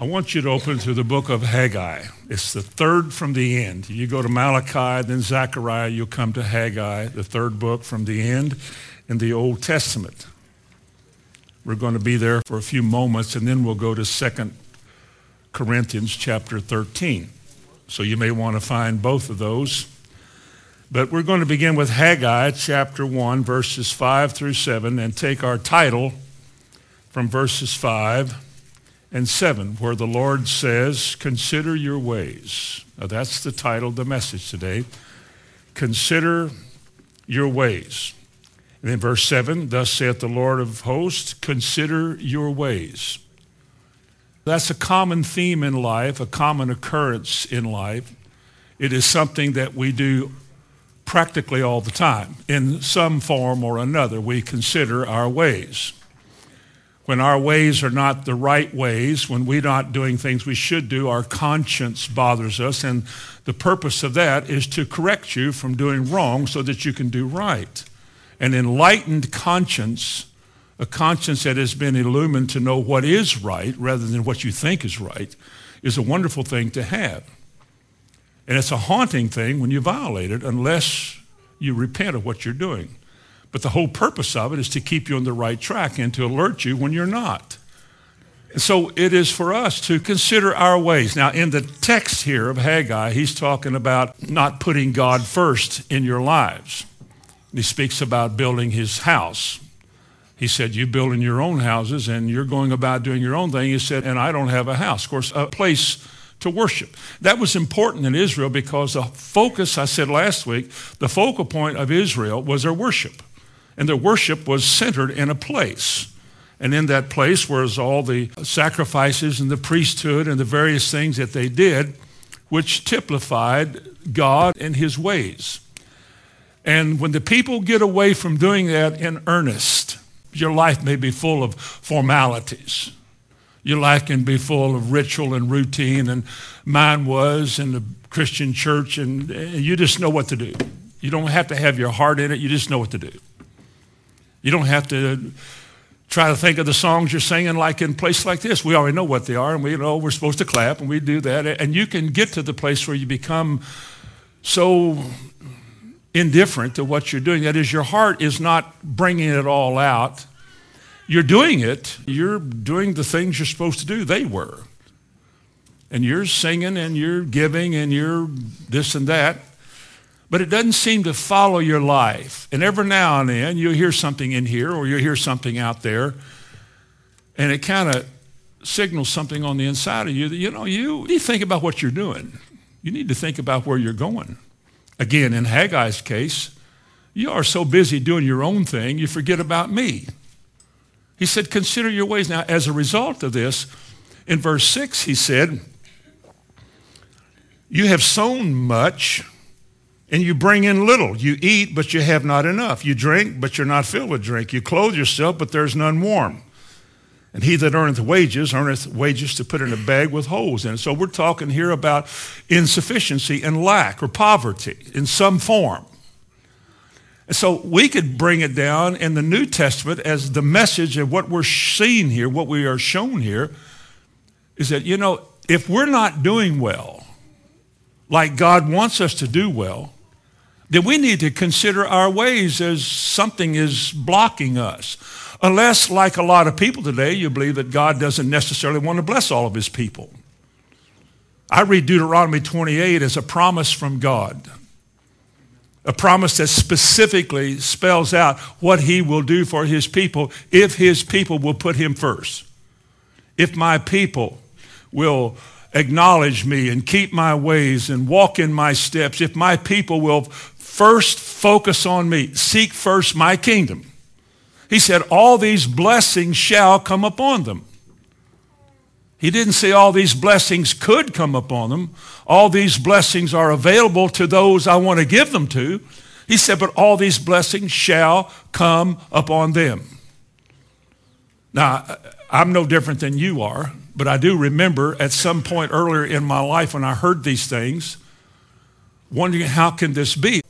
I want you to open to the book of Haggai. It's the third from the end. You go to Malachi, then Zechariah, you'll come to Haggai, the third book from the end in the Old Testament. We're going to be there for a few moments, and then we'll go to 2 Corinthians chapter 13. So you may want to find both of those. But we're going to begin with Haggai chapter 1, verses 5 through 7, and take our title from verses 5 and 7, where the Lord says, "Consider your ways." Now that's the title of the message today. Consider your ways. And then verse 7, "Thus saith the Lord of hosts, consider your ways." That's a common theme in life, a common occurrence in life. It is something that we do practically all the time. In some form or another, we consider our ways. When our ways are not the right ways, when we're not doing things we should do, our conscience bothers us, and the purpose of that is to correct you from doing wrong so that you can do right. An enlightened conscience, a conscience that has been illumined to know what is right rather than what you think is right, is a wonderful thing to have. And it's a haunting thing when you violate it unless you repent of what you're doing. But the whole purpose of it is to keep you on the right track and to alert you when you're not. And so it is for us to consider our ways. Now, in the text here of Haggai, he's talking about not putting God first in your lives. He speaks about building his house. He said, "You're building your own houses and you're going about doing your own thing." He said, "And I don't have a house." Of course, a place to worship. That was important in Israel because the focus, I said last week, the focal point of Israel was their worship. And their worship was centered in a place. And in that place was all the sacrifices and the priesthood and the various things that they did, which typified God and his ways. And when the people get away from doing that in earnest, your life may be full of formalities. Your life can be full of ritual and routine, and mine was in the Christian church, and you just know what to do. You don't have to have your heart in it. You just know what to do. You don't have to try to think of the songs you're singing like in a place like this. We already know what they are, and we know we're supposed to clap, and we do that. And you can get to the place where you become so indifferent to what you're doing. That is, your heart is not bringing it all out. You're doing it. You're doing the things you're supposed to do. They were. And you're singing and you're giving and you're this and that. But it doesn't seem to follow your life. And every now and then you'll hear something in here or you'll hear something out there. And it kind of signals something on the inside of you that, you need to think about what you're doing. You need to think about where you're going. Again, in Haggai's case, you are so busy doing your own thing, you forget about me. He said, "Consider your ways." Now, as a result of this, in verse 6, he said, "You have sown much, and you bring in little. You eat, but you have not enough. You drink, but you're not filled with drink. You clothe yourself, but there's none warm. And he that earneth wages to put in a bag with holes in it." So we're talking here about insufficiency and lack or poverty in some form. So we could bring it down in the New Testament as the message of what we're seeing here, what we are shown here, is that, if we're not doing well, like God wants us to do well, then we need to consider our ways as something is blocking us. Unless, like a lot of people today, you believe that God doesn't necessarily want to bless all of his people. I read Deuteronomy 28 as a promise from God. A promise that specifically spells out what he will do for his people if his people will put him first. "If my people will acknowledge me and keep my ways and walk in my steps, if my people will first focus on me, seek first my kingdom," he said, "all these blessings shall come upon them." He didn't say all these blessings could come upon them. All these blessings are available to those I want to give them to. He said, "But all these blessings shall come upon them." Now, I'm no different than you are, but I do remember at some point earlier in my life when I heard these things, wondering how can this be?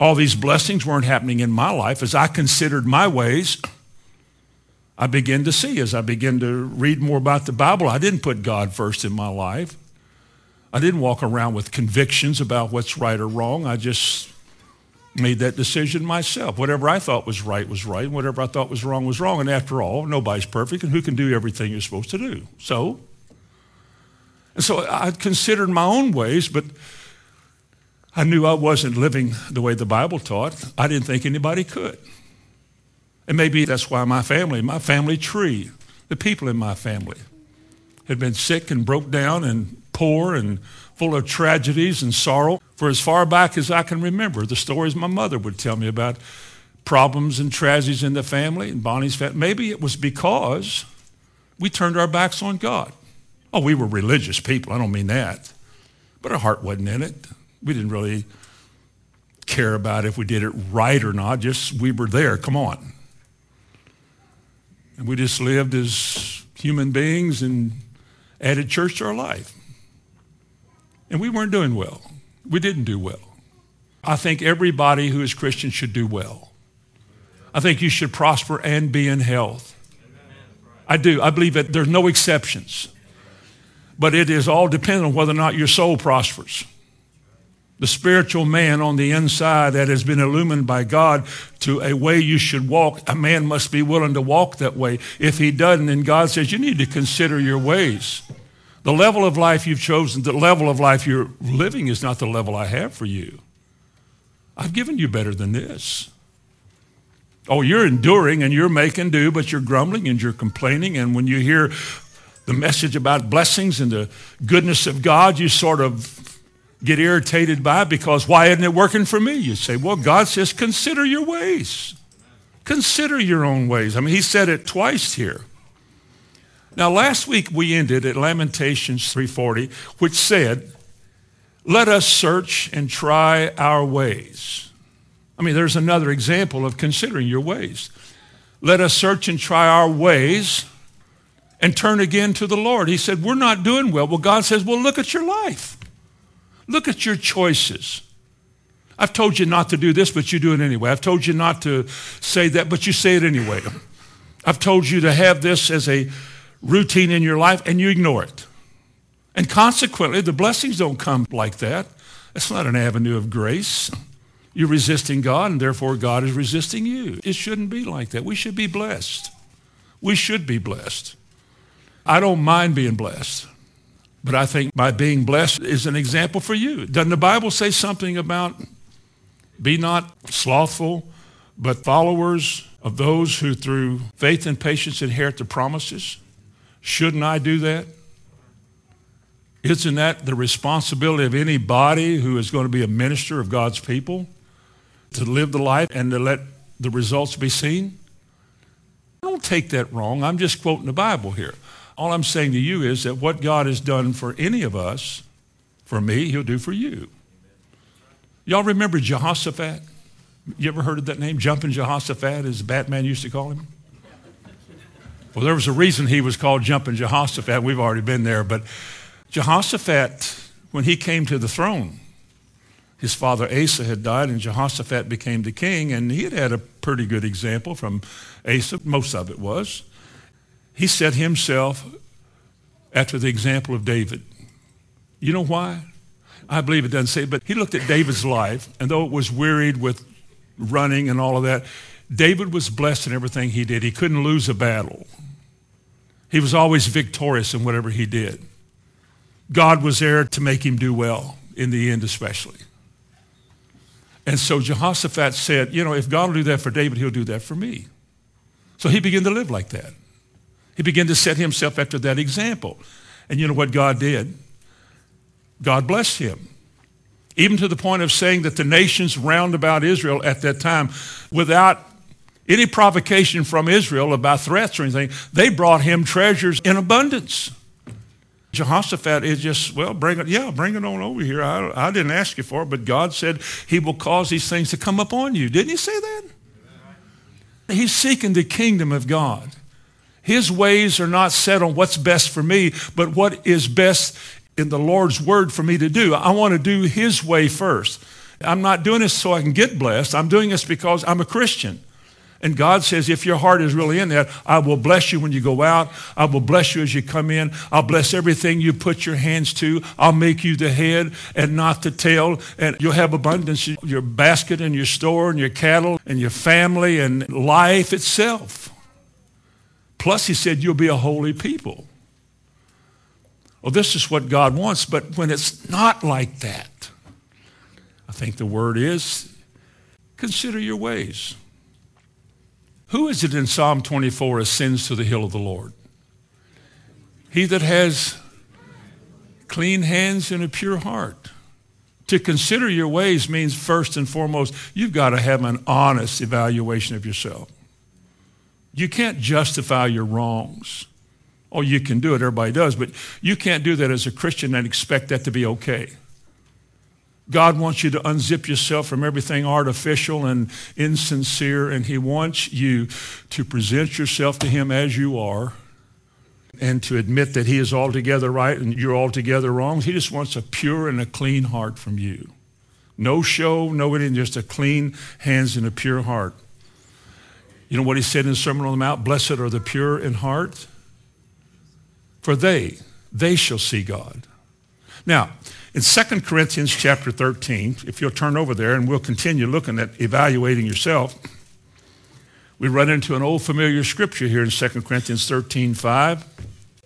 All these blessings weren't happening in my life as I considered my ways. I begin to see as I begin to read more about the Bible. I didn't put God first in my life. I didn't walk around with convictions about what's right or wrong. I just made that decision myself. Whatever I thought was right, and whatever I thought was wrong, and after all, nobody's perfect, and who can do everything you're supposed to do? So I considered my own ways, but I knew I wasn't living the way the Bible taught. I didn't think anybody could. And maybe that's why my family tree, the people in my family had been sick and broke down and poor and full of tragedies and sorrow. For as far back as I can remember, the stories my mother would tell me about problems and tragedies in the family and Bonnie's family. Maybe it was because we turned our backs on God. Oh, we were religious people. I don't mean that. But our heart wasn't in it. We didn't really care about if we did it right or not. Just we were there. Come on. And we just lived as human beings and added church to our life. And we weren't doing well. We didn't do well. I think everybody who is Christian should do well. I think you should prosper and be in health. I do. I believe that there's no exceptions. But it is all dependent on whether or not your soul prospers. The spiritual man on the inside that has been illumined by God to a way you should walk, a man must be willing to walk that way. If he doesn't, then God says, you need to consider your ways. The level of life you've chosen, the level of life you're living is not the level I have for you. I've given you better than this. Oh, you're enduring and you're making do, but you're grumbling and you're complaining. And when you hear the message about blessings and the goodness of God, you sort of get irritated by, because why isn't it working for me? You say, well, God says, consider your ways. Consider your own ways. I mean, he said it twice here. Now, last week we ended at Lamentations 3:40, which said, let us search and try our ways. I mean, there's another example of considering your ways. Let us search and try our ways and turn again to the Lord. He said, we're not doing well. Well, God says, well, look at your life. Look at your choices. I've told you not to do this, but you do it anyway. I've told you not to say that, but you say it anyway. I've told you to have this as a routine in your life, and you ignore it. And consequently, the blessings don't come like that. That's not an avenue of grace. You're resisting God, and therefore God is resisting you. It shouldn't be like that. We should be blessed. We should be blessed. I don't mind being blessed. But I think by being blessed is an example for you. Doesn't the Bible say something about be not slothful, but followers of those who through faith and patience inherit the promises? Shouldn't I do that? Isn't that the responsibility of anybody who is going to be a minister of God's people, to live the life and to let the results be seen? Don't take that wrong. I'm just quoting the Bible here. All I'm saying to you is that what God has done for any of us, for me, he'll do for you. Y'all remember Jehoshaphat? You ever heard of that name? Jumping Jehoshaphat, as Batman used to call him? Well, there was a reason he was called Jumping Jehoshaphat. We've already been there. But Jehoshaphat, when he came to the throne, his father Asa had died, and Jehoshaphat became the king. And he had a pretty good example from Asa, most of it was. He set himself after the example of David. You know why? I believe it doesn't say, but he looked at David's life, and though it was wearied with running and all of that, David was blessed in everything he did. He couldn't lose a battle. He was always victorious in whatever he did. God was there to make him do well, in the end especially. And so Jehoshaphat said, you know, if God will do that for David, he'll do that for me. So he began to live like that. He began to set himself after that example. And you know what God did? God blessed him. Even to the point of saying that the nations round about Israel at that time, without any provocation from Israel about threats or anything, they brought him treasures in abundance. Jehoshaphat is just, well, bring it on over here. I didn't ask you for it, but God said he will cause these things to come upon you. Didn't he say that? He's seeking the kingdom of God. His ways are not set on what's best for me, but what is best in the Lord's word for me to do. I want to do his way first. I'm not doing this so I can get blessed. I'm doing this because I'm a Christian. And God says, if your heart is really in that, I will bless you when you go out. I will bless you as you come in. I'll bless everything you put your hands to. I'll make you the head and not the tail. And you'll have abundance, your basket and your store and your cattle and your family and life itself. Plus, he said, you'll be a holy people. Well, this is what God wants, but when it's not like that, I think the word is, consider your ways. Who is it in Psalm 24 ascends to the hill of the Lord? He that has clean hands and a pure heart. To consider your ways means first and foremost, you've got to have an honest evaluation of yourself. You can't justify your wrongs. Oh, you can do it, everybody does, but you can't do that as a Christian and expect that to be okay. God wants you to unzip yourself from everything artificial and insincere, and he wants you to present yourself to him as you are and to admit that he is altogether right and you're altogether wrong. He just wants a pure and a clean heart from you. No show, no anything, just a clean hands and a pure heart. You know what he said in the Sermon on the Mount? Blessed are the pure in heart, for they shall see God. Now, in 2 Corinthians chapter 13, if you'll turn over there and we'll continue looking at evaluating yourself, we run into an old familiar scripture here in 2 Corinthians 13:5,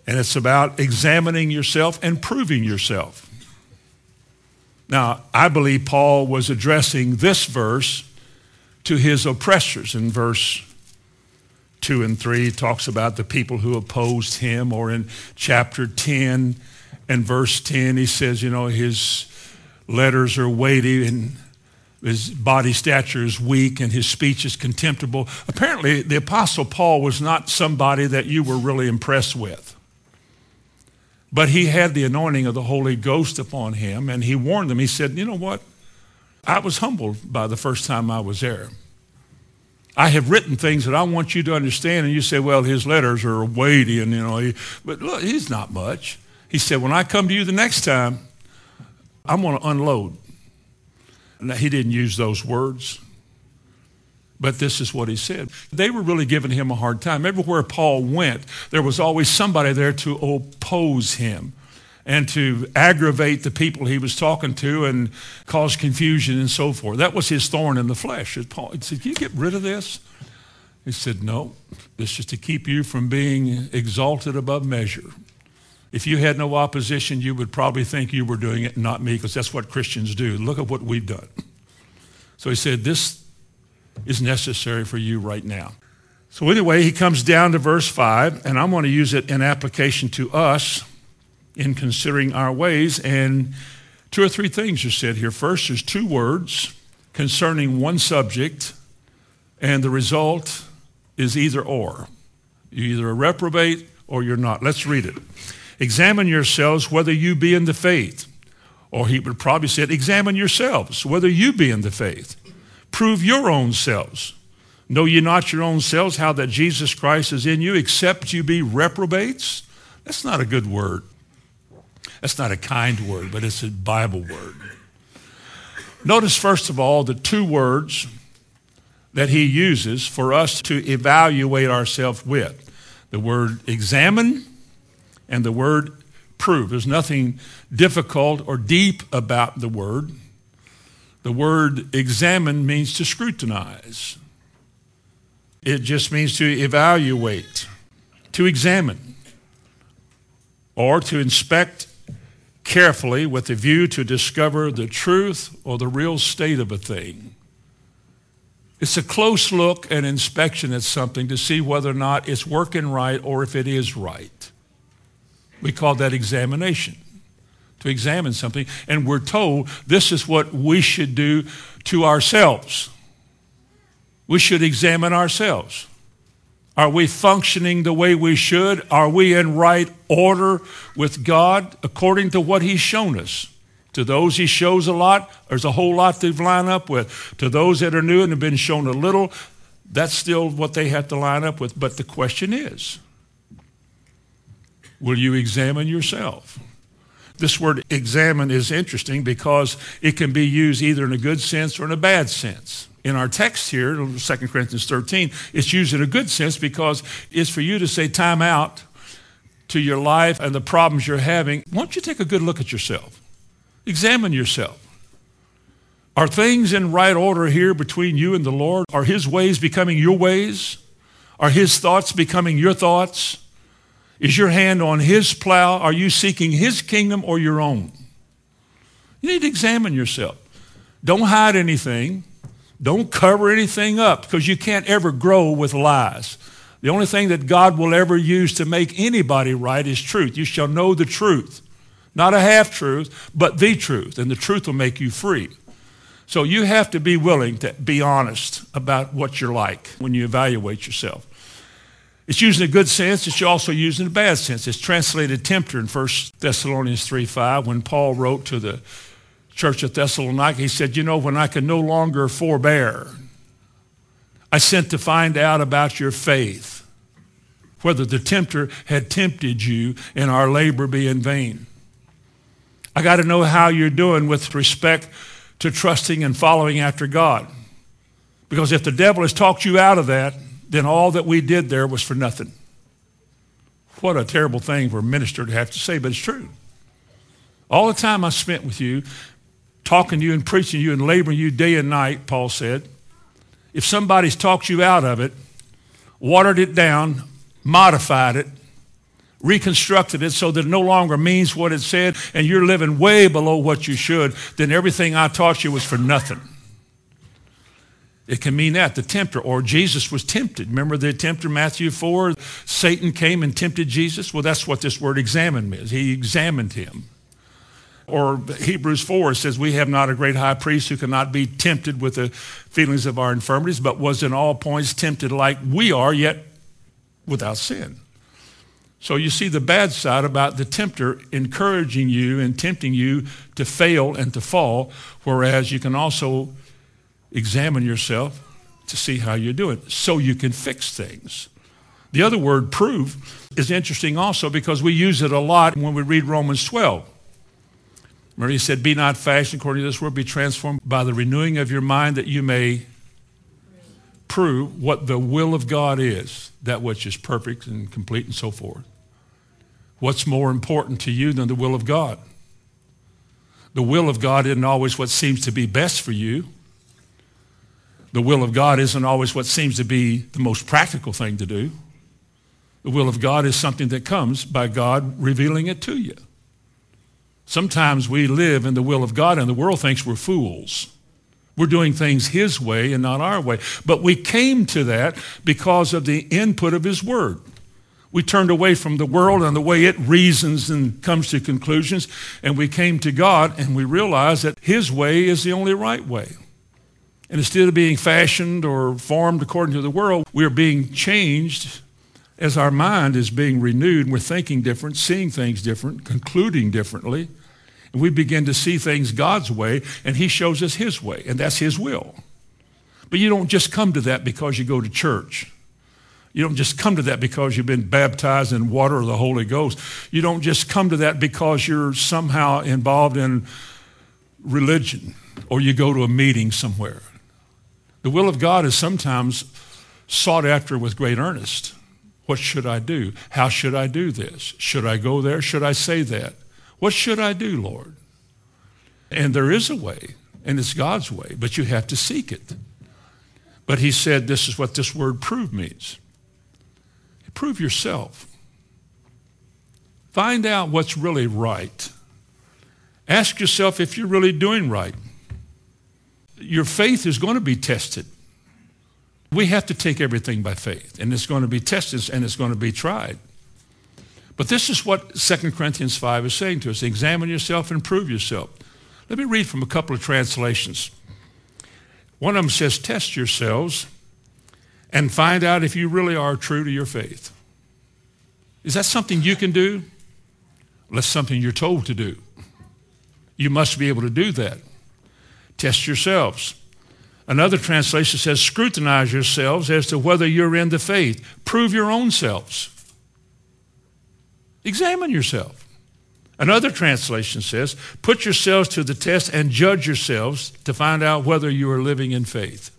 and it's about examining yourself and proving yourself. Now, I believe Paul was addressing this verse to his oppressors. In verse 2 and 3, talks about the people who opposed him, or in chapter 10, and verse 10, he says, you know, his letters are weighty and his body stature is weak and his speech is contemptible. Apparently, the Apostle Paul was not somebody that you were really impressed with. But he had the anointing of the Holy Ghost upon him, and he warned them. He said, you know what? I was humbled by the first time I was there. I have written things that I want you to understand, and you say, well, his letters are weighty, and, you know, but look, he's not much. He said, when I come to you the next time, I'm going to unload. Now, he didn't use those words, but this is what he said. They were really giving him a hard time. Everywhere Paul went, there was always somebody there to oppose him and to aggravate the people he was talking to and cause confusion and so forth. That was his thorn in the flesh. Paul, he said, can you get rid of this? He said, no, this is to keep you from being exalted above measure. If you had no opposition, you would probably think you were doing it and not me, because that's what Christians do. Look at what we've done. So he said, this is necessary for you right now. So anyway, he comes down to verse 5, and I'm going to use it in application to us in considering our ways. And two or three things are said here. First, there's two words concerning one subject, and the result is either or. You either reprobate or you're not. Let's read it. Examine yourselves whether you be in the faith. Or he would probably say, examine yourselves whether you be in the faith. Prove your own selves. Know ye not your own selves how that Jesus Christ is in you, except you be reprobates? That's not a good word. That's not a kind word, but it's a Bible word. Notice, first of all, the two words that he uses for us to evaluate ourselves with. The word examine and the word prove. There's nothing difficult or deep about the word. The word examine means to scrutinize. It just means to evaluate, to examine, or to inspect carefully with a view to discover the truth or the real state of a thing. It's a close look and inspection at something to see whether or not it's working right or if it is right. We call that examination, to examine something. And we're told this is what we should do to ourselves. We should examine ourselves. Are we functioning the way we should? Are we in right order with God according to what he's shown us? To those he shows a lot, there's a whole lot to line up with. To those that are new and have been shown a little, that's still what they have to line up with. But the question is, will you examine yourself? This word examine is interesting because it can be used either in a good sense or in a bad sense. in our text here, 2 Corinthians 13, it's used in a good sense because it's for you to say time out to your life and the problems you're having. Why don't you take a good look at yourself? Examine yourself. Are things in right order here between you and the Lord? Are his ways becoming your ways? Are his thoughts becoming your thoughts? Is your hand on his plow? Are you seeking his kingdom or your own? You need to examine yourself. Don't hide anything. Don't cover anything up, because you can't ever grow with lies. The only thing that God will ever use to make anybody right is truth. You shall know the truth, not a half-truth, but the truth, and the truth will make you free. So you have to be willing to be honest about what you're like when you evaluate yourself. It's used in a good sense. It's also used in a bad sense. It's translated tempter in 1 Thessalonians 3:5 when Paul wrote to the church of Thessalonica. He said, you know, when I could no longer forbear, I sent to find out about your faith, whether the tempter had tempted you and our labor be in vain. I got to know how you're doing with respect to trusting and following after God. Because if the devil has talked you out of that, then all that we did there was for nothing. What a terrible thing for a minister to have to say, but it's true. All the time I spent with you, talking to you and preaching to you and laboring you day and night, Paul said, if somebody's talked you out of it, watered it down, modified it, reconstructed it so that it no longer means what it said, and you're living way below what you should, then everything I taught you was for nothing. It can mean that, the tempter, or Jesus was tempted. Remember the tempter, Matthew 4? Satan came and tempted Jesus. Well, that's what this word examine means. He examined him. Or Hebrews 4 says, we have not a great high priest who cannot be tempted with the feelings of our infirmities, but was in all points tempted like we are, yet without sin. So you see the bad side about the tempter encouraging you and tempting you to fail and to fall, whereas you can also examine yourself to see how you're doing so you can fix things. The other word, prove, is interesting also because we use it a lot when we read Romans 12. Remember he said, be not fashioned according to this world, be transformed by the renewing of your mind that you may prove what the will of God is, that which is perfect and complete and so forth. What's more important to you than the will of God? The will of God isn't always what seems to be best for you. The will of God isn't always what seems to be the most practical thing to do. The will of God is something that comes by God revealing it to you. Sometimes we live in the will of God and the world thinks we're fools. We're doing things his way and not our way. But we came to that because of the input of his word. We turned away from the world and the way it reasons and comes to conclusions, and we came to God and we realized that his way is the only right way. And instead of being fashioned or formed according to the world, we are being changed as our mind is being renewed. And we're thinking different, seeing things different, concluding differently. And we begin to see things God's way, and he shows us his way, and that's his will. But you don't just come to that because you go to church. You don't just come to that because you've been baptized in water or the Holy Ghost. You don't just come to that because you're somehow involved in religion or you go to a meeting somewhere. The will of God is sometimes sought after with great earnest. What should I do? How should I do this? Should I go there? Should I say that? What should I do, Lord? And there is a way, and it's God's way, but you have to seek it. But he said, this is what this word prove means. Prove yourself. Find out what's really right. Ask yourself if you're really doing right. Your faith is going to be tested. We have to take everything by faith, and it's going to be tested, and it's going to be tried. But this is what 2 Corinthians 5 is saying to us. Examine yourself and prove yourself. Let me read from a couple of translations. One of them says, test yourselves and find out if you really are true to your faith. Is that something you can do? Well, that's something you're told to do. You must be able to do that. Test yourselves. Another translation says, scrutinize yourselves as to whether you're in the faith. Prove your own selves. Examine yourself. Another translation says, put yourselves to the test and judge yourselves to find out whether you are living in faith.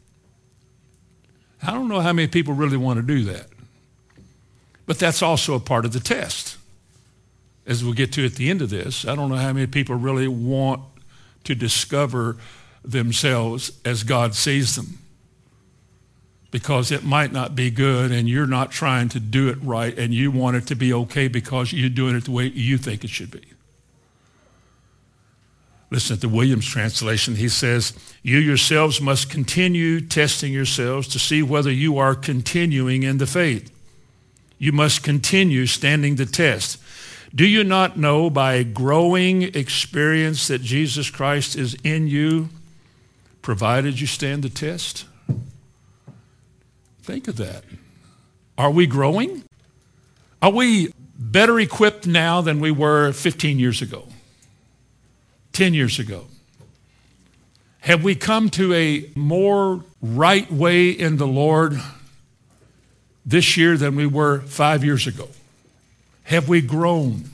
I don't know how many people really want to do that. But that's also a part of the test. As we'll get to at the end of this, I don't know how many people really want to discover themselves as God sees them, because it might not be good and you're not trying to do it right and you want it to be okay because you're doing it the way you think it should be. Listen to the Williams translation. He says, you yourselves must continue testing yourselves to see whether you are continuing in the faith. You must continue standing the test. Do you not know by a growing experience that Jesus Christ is in you, provided you stand the test? Think of that. Are we growing? Are we better equipped now than we were 15 years ago, 10 years ago? Have we come to a more right way in the Lord this year than we were 5 years ago? Have we grown?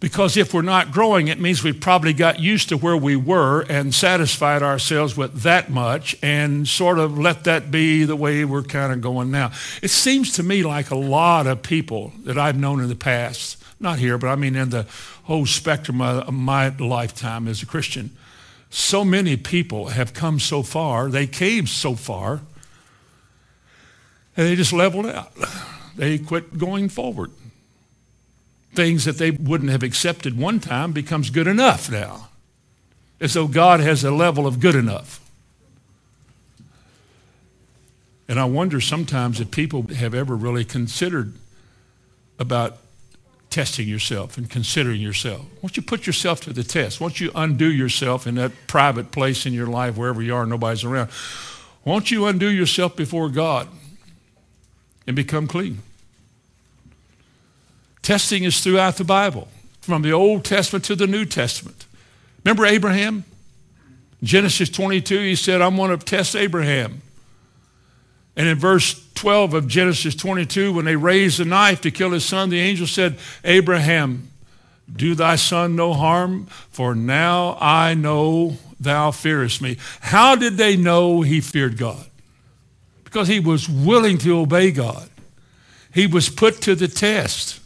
Because if we're not growing, it means we've probably got used to where we were and satisfied ourselves with that much and sort of let that be the way we're kind of going now. It seems to me like a lot of people that I've known in the past, not here, but I mean in the whole spectrum of my lifetime as a Christian, so many people have come so far, they came so far, and they just leveled out. They quit going forward. Things that they wouldn't have accepted one time becomes good enough now, as though God has a level of good enough. And I wonder sometimes if people have ever really considered about testing yourself and considering yourself. Won't you put yourself to the test? Won't you undo yourself in that private place in your life, wherever you are, nobody's around? Won't you undo yourself before God and become clean? Testing is throughout the Bible, from the Old Testament to the New Testament. Remember Abraham? Genesis 22, he said, I'm going to test Abraham. And in verse 12 of Genesis 22, when they raised a knife to kill his son, the angel said, Abraham, do thy son no harm, for now I know thou fearest me. How did they know he feared God? Because he was willing to obey God. He was put to the test.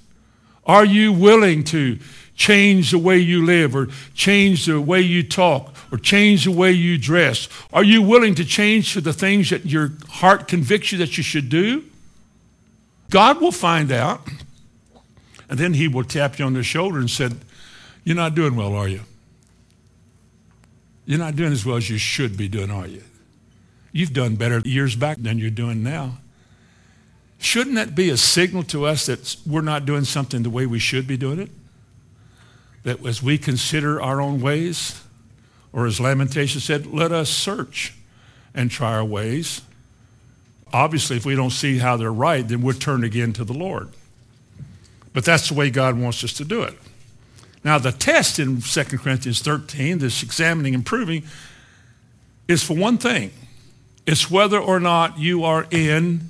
Are you willing to change the way you live, or change the way you talk, or change the way you dress? Are you willing to change to the things that your heart convicts you that you should do? God will find out, and then he will tap you on the shoulder and said, you're not doing well, are you? You're not doing as well as you should be doing, are you? You've done better years back than you're doing now. Shouldn't that be a signal to us that we're not doing something the way we should be doing it? That as we consider our own ways, or as Lamentations said, let us search and try our ways. Obviously, if we don't see how they're right, then we'll turn again to the Lord. But that's the way God wants us to do it. Now, the test in 2 Corinthians 13, this examining and proving, is for one thing. It's whether or not you are in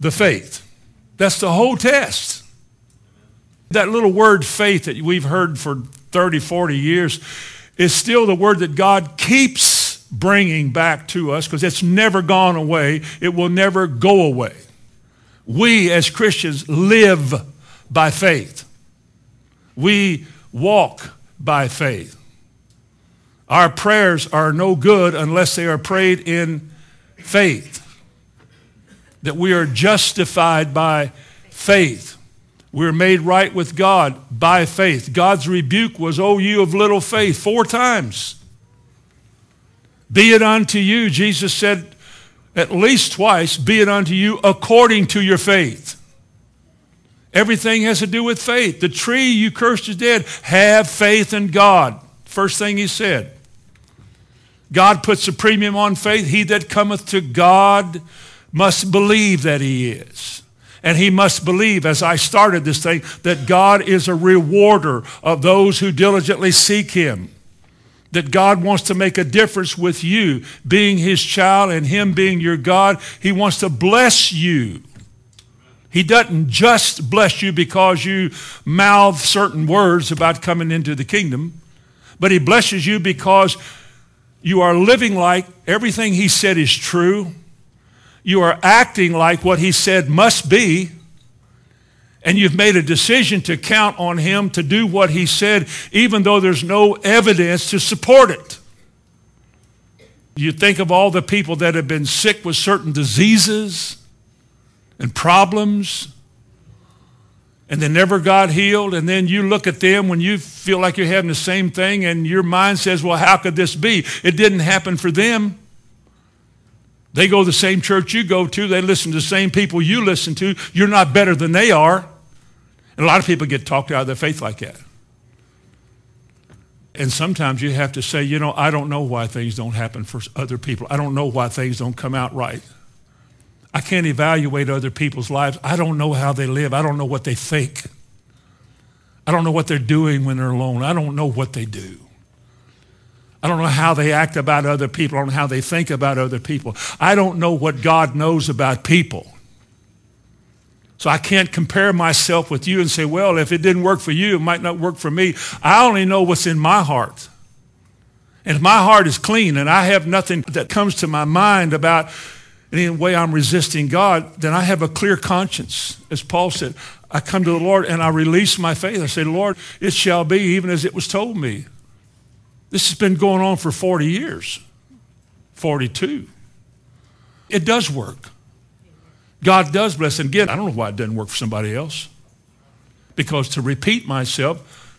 the faith. That's the whole test. That little word faith that we've heard for 30, 40 years is still the word that God keeps bringing back to us, because it's never gone away. It will never go away. We as Christians live by faith. We walk by faith. Our prayers are no good unless they are prayed in faith. That we are justified by faith. We're made right with God by faith. God's rebuke was, O you of little faith, 4 times. Be it unto you, Jesus said at least twice, be it unto you according to your faith. Everything has to do with faith. The tree you cursed is dead. Have faith in God. First thing he said. God puts a premium on faith. He that cometh to God must believe that he is. And he must believe, as I started this thing, that God is a rewarder of those who diligently seek him. That God wants to make a difference with you being his child and him being your God. He wants to bless you. He doesn't just bless you because you mouth certain words about coming into the kingdom, but he blesses you because you are living like everything he said is true. you are acting like what he said must be, and you've made a decision to count on him to do what he said, even though there's no evidence to support it. You think of all the people that have been sick with certain diseases and problems, and they never got healed, and then you look at them when you feel like you're having the same thing, and your mind says, well, how could this be? It didn't happen for them. They go to the same church you go to. They listen to the same people you listen to. You're not better than they are. And a lot of people get talked out of their faith like that. And sometimes you have to say, you know, I don't know why things don't happen for other people. I don't know why things don't come out right. I can't evaluate other people's lives. I don't know how they live. I don't know what they think. I don't know what they're doing when they're alone. I don't know what they do. I don't know how they act about other people. I don't know how they think about other people. I don't know what God knows about people. So I can't compare myself with you and say, well, if it didn't work for you, it might not work for me. I only know what's in my heart. And if my heart is clean and I have nothing that comes to my mind about any way I'm resisting God, then I have a clear conscience. As Paul said, I come to the Lord and I release my faith. I say, Lord, it shall be even as it was told me. This has been going on for 40 years, 42. It does work. God does bless. And again, I don't know why it doesn't work for somebody else. Because to repeat myself,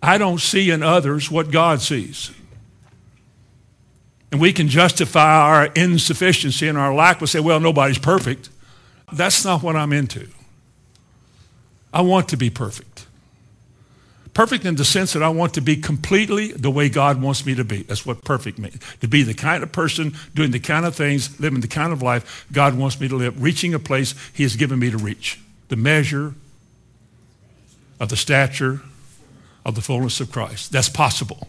I don't see in others what God sees. And we can justify our insufficiency and our lack. We'll say, well, nobody's perfect. That's not what I'm into. I want to be perfect. Perfect in the sense that I want to be completely the way God wants me to be. That's what perfect means. To be the kind of person, doing the kind of things, living the kind of life God wants me to live, reaching a place he has given me to reach. The measure of the stature of the fullness of Christ. That's possible.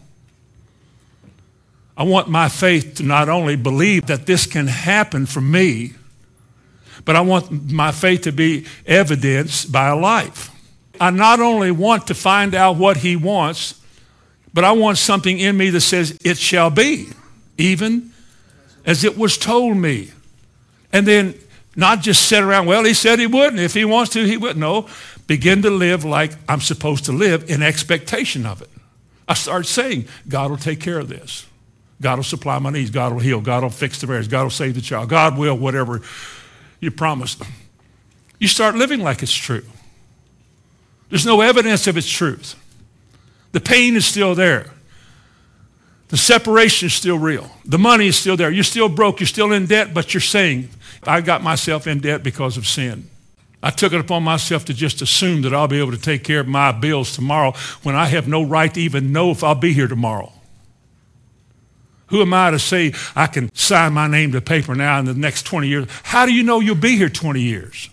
I want my faith to not only believe that this can happen for me, but I want my faith to be evidenced by a life. I not only want to find out what he wants, but I want something in me that says, it shall be, even as it was told me. And then not just sit around, well, he said he wouldn't. If he wants to, he would. No, begin to live like I'm supposed to live in expectation of it. I start saying, God will take care of this. God will supply my needs. God will heal. God will fix the marriage. God will save the child. God will, whatever you promised. You start living like it's true. There's no evidence of its truth. The pain is still there. The separation is still real. The money is still there. You're still broke. You're still in debt, but you're saying, I got myself in debt because of sin. I took it upon myself to just assume that I'll be able to take care of my bills tomorrow when I have no right to even know if I'll be here tomorrow. Who am I to say I can sign my name to paper now in the next 20 years? How do you know you'll be here 20 years?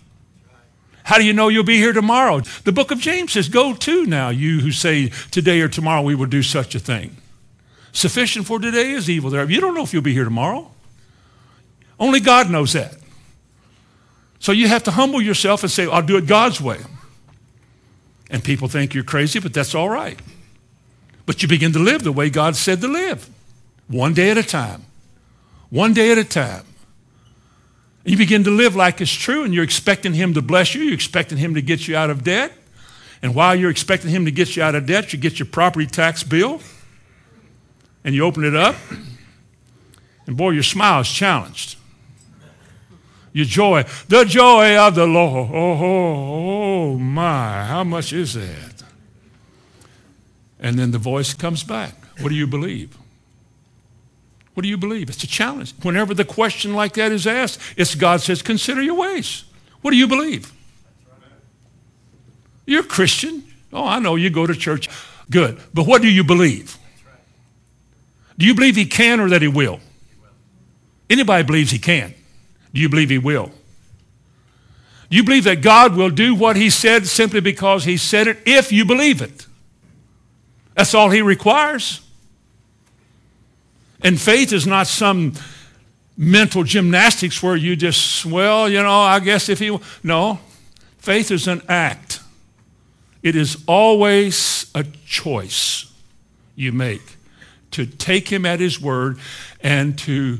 How do you know you'll be here tomorrow? The book of James says, go to now, you who say today or tomorrow we will do such a thing. Sufficient for today is evil thereof. You don't know if you'll be here tomorrow. Only God knows that. So you have to humble yourself and say, I'll do it God's way. And people think you're crazy, but that's all right. But you begin to live the way God said to live. One day at a time. One day at a time. You begin to live like it's true, and you're expecting him to bless you. You're expecting him to get you out of debt. And while you're expecting him to get you out of debt, you get your property tax bill, and you open it up, and boy, your smile is challenged. Your joy, the joy of the Lord. Oh my, how much is that? And then the voice comes back. What do you believe? What do you believe? It's a challenge. Whenever the question like that is asked, it's God says, consider your ways. What do you believe? You're a Christian. Oh, I know you go to church. Good. But what do you believe? Do you believe he can or that he will? Anybody believes he can. Do you believe he will? Do you believe that God will do what he said simply because he said it if you believe it? That's all he requires. And faith is not some mental gymnastics where you just, well, you know, I guess if he... No, faith is an act. It is always a choice you make to take him at his word and to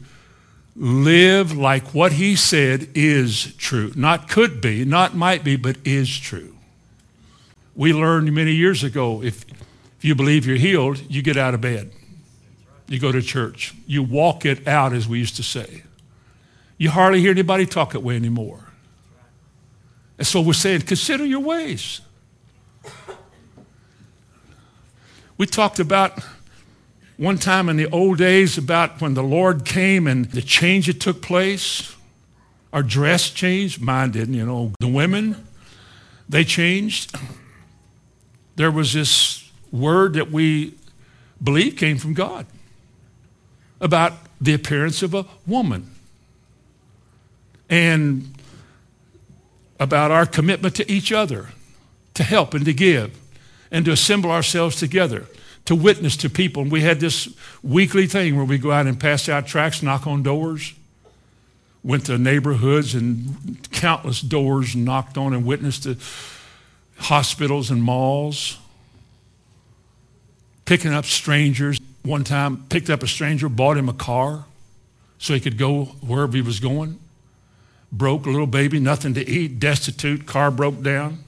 Live like what he said is true. Not could be, not might be, but is true. We learned many years ago, if you believe you're healed, you get out of bed. You go to church. You walk it out, as we used to say. You hardly hear anybody talk that way anymore. And so we're saying, consider your ways. We talked about one time in the old days about when the Lord came and the change that took place. Our dress changed. Mine didn't, you know. The women, they changed. There was this word that we believe came from God about the appearance of a woman and about our commitment to each other, to help and to give and to assemble ourselves together, to witness to people. And we had this weekly thing where we go out and pass out tracts, knock on doors, went to neighborhoods and countless doors, knocked on and witnessed to hospitals and malls, picking up strangers. One time, picked up a stranger, bought him a car so he could go wherever he was going. Broke, a little baby, nothing to eat, destitute, car broke down.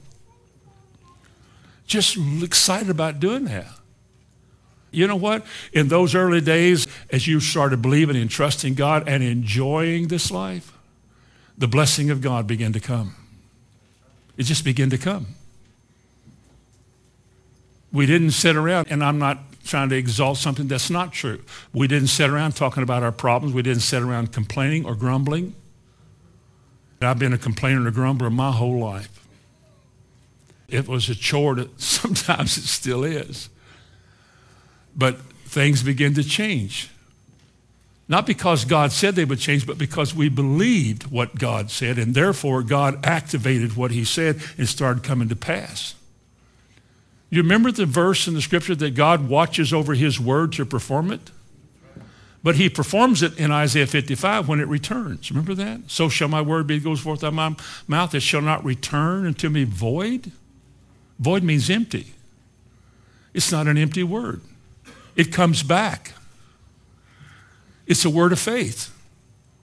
Just excited about doing that. You know what? In those early days, as you started believing and trusting God and enjoying this life, the blessing of God began to come. It just began to come. We didn't sit around, and I'm not trying to exalt something that's not true. We didn't sit around talking about our problems. We didn't sit around complaining or grumbling. I've been a complainer and a grumbler my whole life. It was a chore that sometimes it still is. But things begin to change. Not because God said they would change, but because we believed what God said, and therefore God activated what he said and started coming to pass. You remember the verse in the scripture that God watches over his word to perform it? But he performs it in Isaiah 55 when it returns. Remember that? So shall my word be that goes forth out of my mouth. It shall not return unto me void. Void means empty. It's not an empty word. It comes back. It's a word of faith,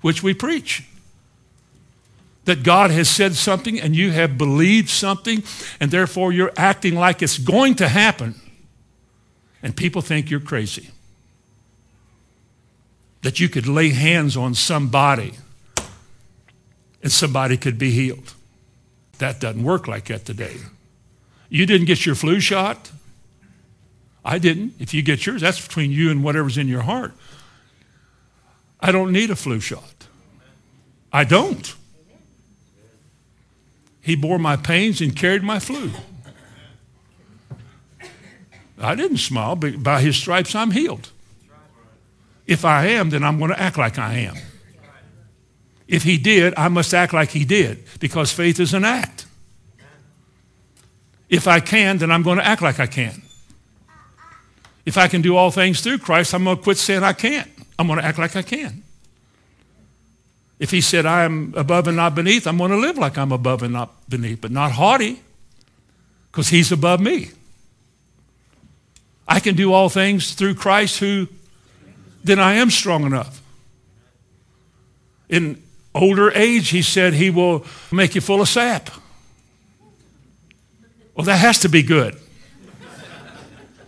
which we preach. That God has said something and you have believed something and therefore you're acting like it's going to happen. And people think you're crazy. That you could lay hands on somebody and somebody could be healed. That doesn't work like that today. You didn't get your flu shot. I didn't. If you get yours, that's between you and whatever's in your heart. I don't need a flu shot. I don't. He bore my pains and carried my flu. I didn't smile, but by his stripes I'm healed. If I am, then I'm going to act like I am. If he did, I must act like he did, because faith is an act. If I can, then I'm going to act like I can. If I can do all things through Christ, I'm going to quit saying I can't. I'm going to act like I can. If he said I am above and not beneath, I'm going to live like I'm above and not beneath, but not haughty, because he's above me. I can do all things through Christ who... then I am strong enough. In older age, he said he will make you full of sap. Well, that has to be good.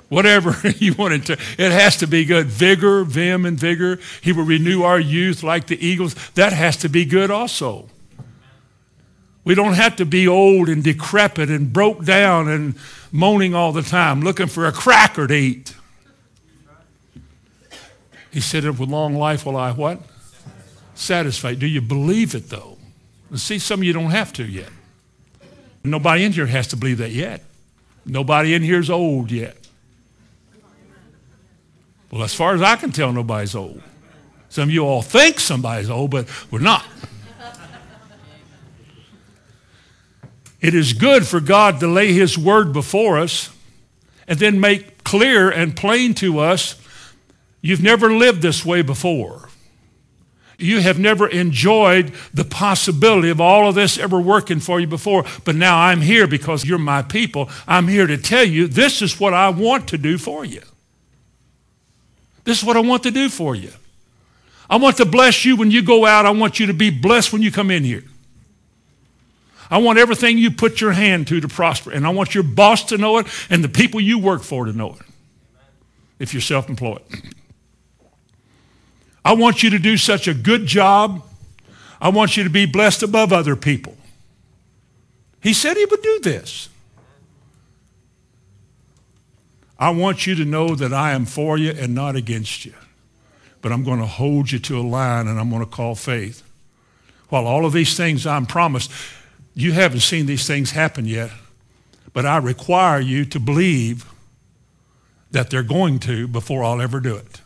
Whatever you want it to, it has to be good. Vigor, vim, and vigor. He will renew our youth like the eagles. That has to be good also. We don't have to be old and decrepit and broke down and moaning all the time, looking for a cracker to eat. He said, with long life will I what? Satisfy. Do you believe it, though? And see, some of you don't have to yet. Nobody in here has to believe that yet. Nobody in here is old yet. Well, as far as I can tell, nobody's old. Some of you all think somebody's old, but we're not. It is good for God to lay his word before us and then make clear and plain to us, you've never lived this way before. You have never enjoyed the possibility of all of this ever working for you before, but now I'm here because you're my people. I'm here to tell you this is what I want to do for you. This is what I want to do for you. I want to bless you when you go out. I want you to be blessed when you come in here. I want everything you put your hand to prosper. And I want your boss to know it and the people you work for to know it. If you're self-employed. I want you to do such a good job. I want you to be blessed above other people. He said he would do this. I want you to know that I am for you and not against you. But I'm going to hold you to a line and I'm going to call faith. While all of these things I'm promised, you haven't seen these things happen yet, but I require you to believe that they're going to before I'll ever do it.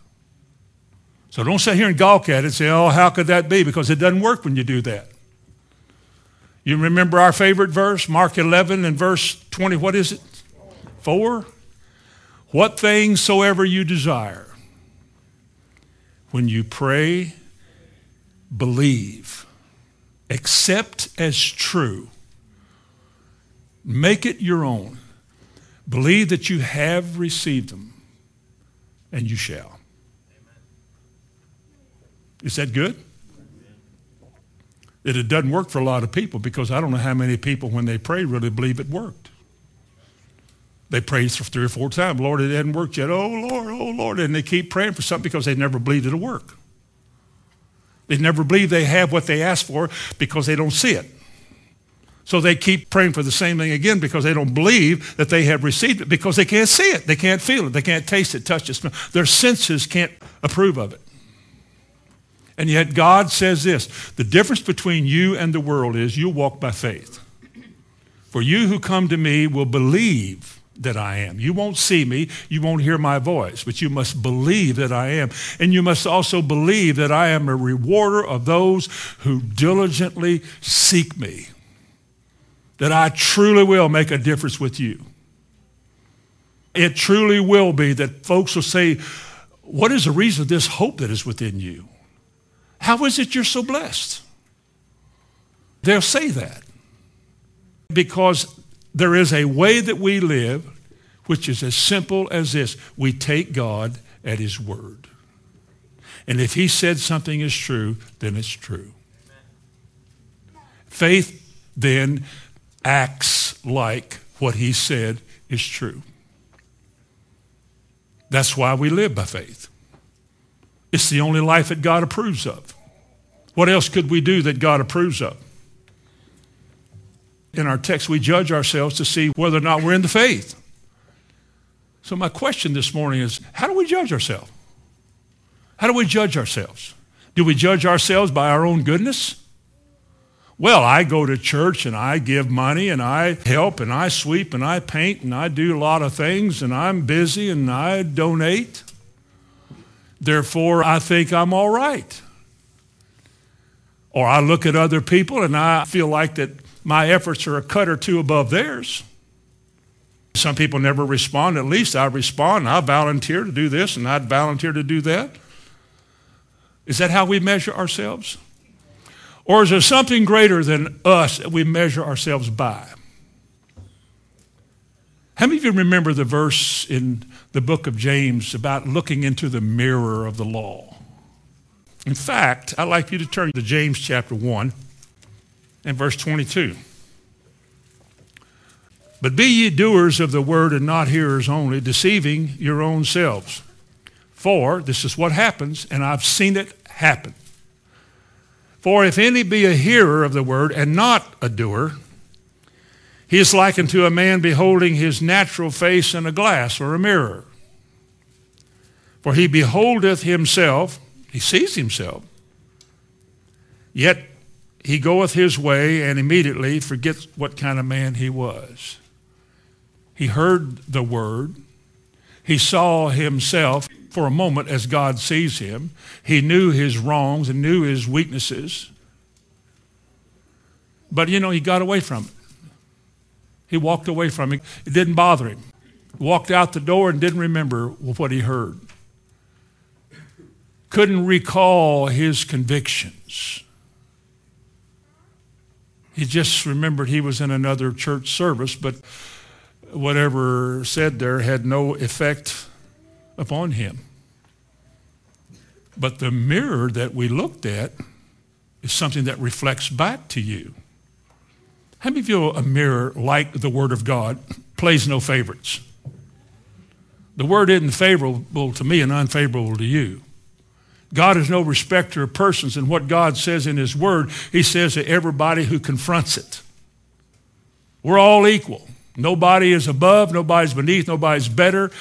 So don't sit here and gawk at it and say, oh, how could that be? Because it doesn't work when you do that. You remember our favorite verse, Mark 11 and verse 20, what is it? 4? What things soever you desire, when you pray, believe, accept as true, make it your own, believe that you have received them, and you shall. Is that good? It doesn't work for a lot of people because I don't know how many people when they pray really believe it worked. They prayed for 3 or 4 times. Lord, it hadn't worked yet. Oh, Lord. And they keep praying for something because they never believed it'll work. They never believe they have what they asked for because they don't see it. So they keep praying for the same thing again because they don't believe that they have received it because they can't see it. They can't feel it. They can't taste it, touch it, smell. Their senses can't approve of it. And yet God says this, the difference between you and the world is you walk by faith. For you who come to me will believe that I am. You won't see me, you won't hear my voice, but you must believe that I am. And you must also believe that I am a rewarder of those who diligently seek me. That I truly will make a difference with you. It truly will be that folks will say, what is the reason of this hope that is within you? How is it you're so blessed? They'll say that because there is a way that we live which is as simple as this. We take God at his word. And if he said something is true, then it's true. Faith then acts like what he said is true. That's why we live by faith. It's the only life that God approves of. What else could we do that God approves of? In our text, we judge ourselves to see whether or not we're in the faith. So my question this morning is, how do we judge ourselves? How do we judge ourselves? Do we judge ourselves by our own goodness? Well, I go to church and I give money and I help and I sweep and I paint and I do a lot of things and I'm busy and I donate. Therefore, I think I'm all right. Or I look at other people and I feel like that my efforts are a cut or two above theirs. Some people never respond. At least I respond. I volunteer to do this and I volunteer to do that. Is that how we measure ourselves? Or is there something greater than us that we measure ourselves by? How many of you remember the verse in the book of James about looking into the mirror of the law? In fact, I'd like you to turn to James chapter 1 and verse 22. But be ye doers of the word and not hearers only, deceiving your own selves. For this is what happens, and I've seen it happen. For if any be a hearer of the word and not a doer, he is likened to a man beholding his natural face in a glass or a mirror. For he beholdeth himself, he sees himself, yet he goeth his way and immediately forgets what kind of man he was. He heard the word. He saw himself for a moment as God sees him. He knew his wrongs and knew his weaknesses. But, you know, he got away from it. He walked away from it. It didn't bother him. He walked out the door and didn't remember what he heard. Couldn't recall his convictions. He just remembered he was in another church service, but whatever said there had no effect upon him. But the mirror that we looked at is something that reflects back to you. How many of you know a mirror, like the Word of God, plays no favorites? The Word isn't favorable to me and unfavorable to you. God is no respecter of persons, and what God says in His Word, He says to everybody who confronts it. We're all equal. Nobody is above, nobody's beneath, nobody's better.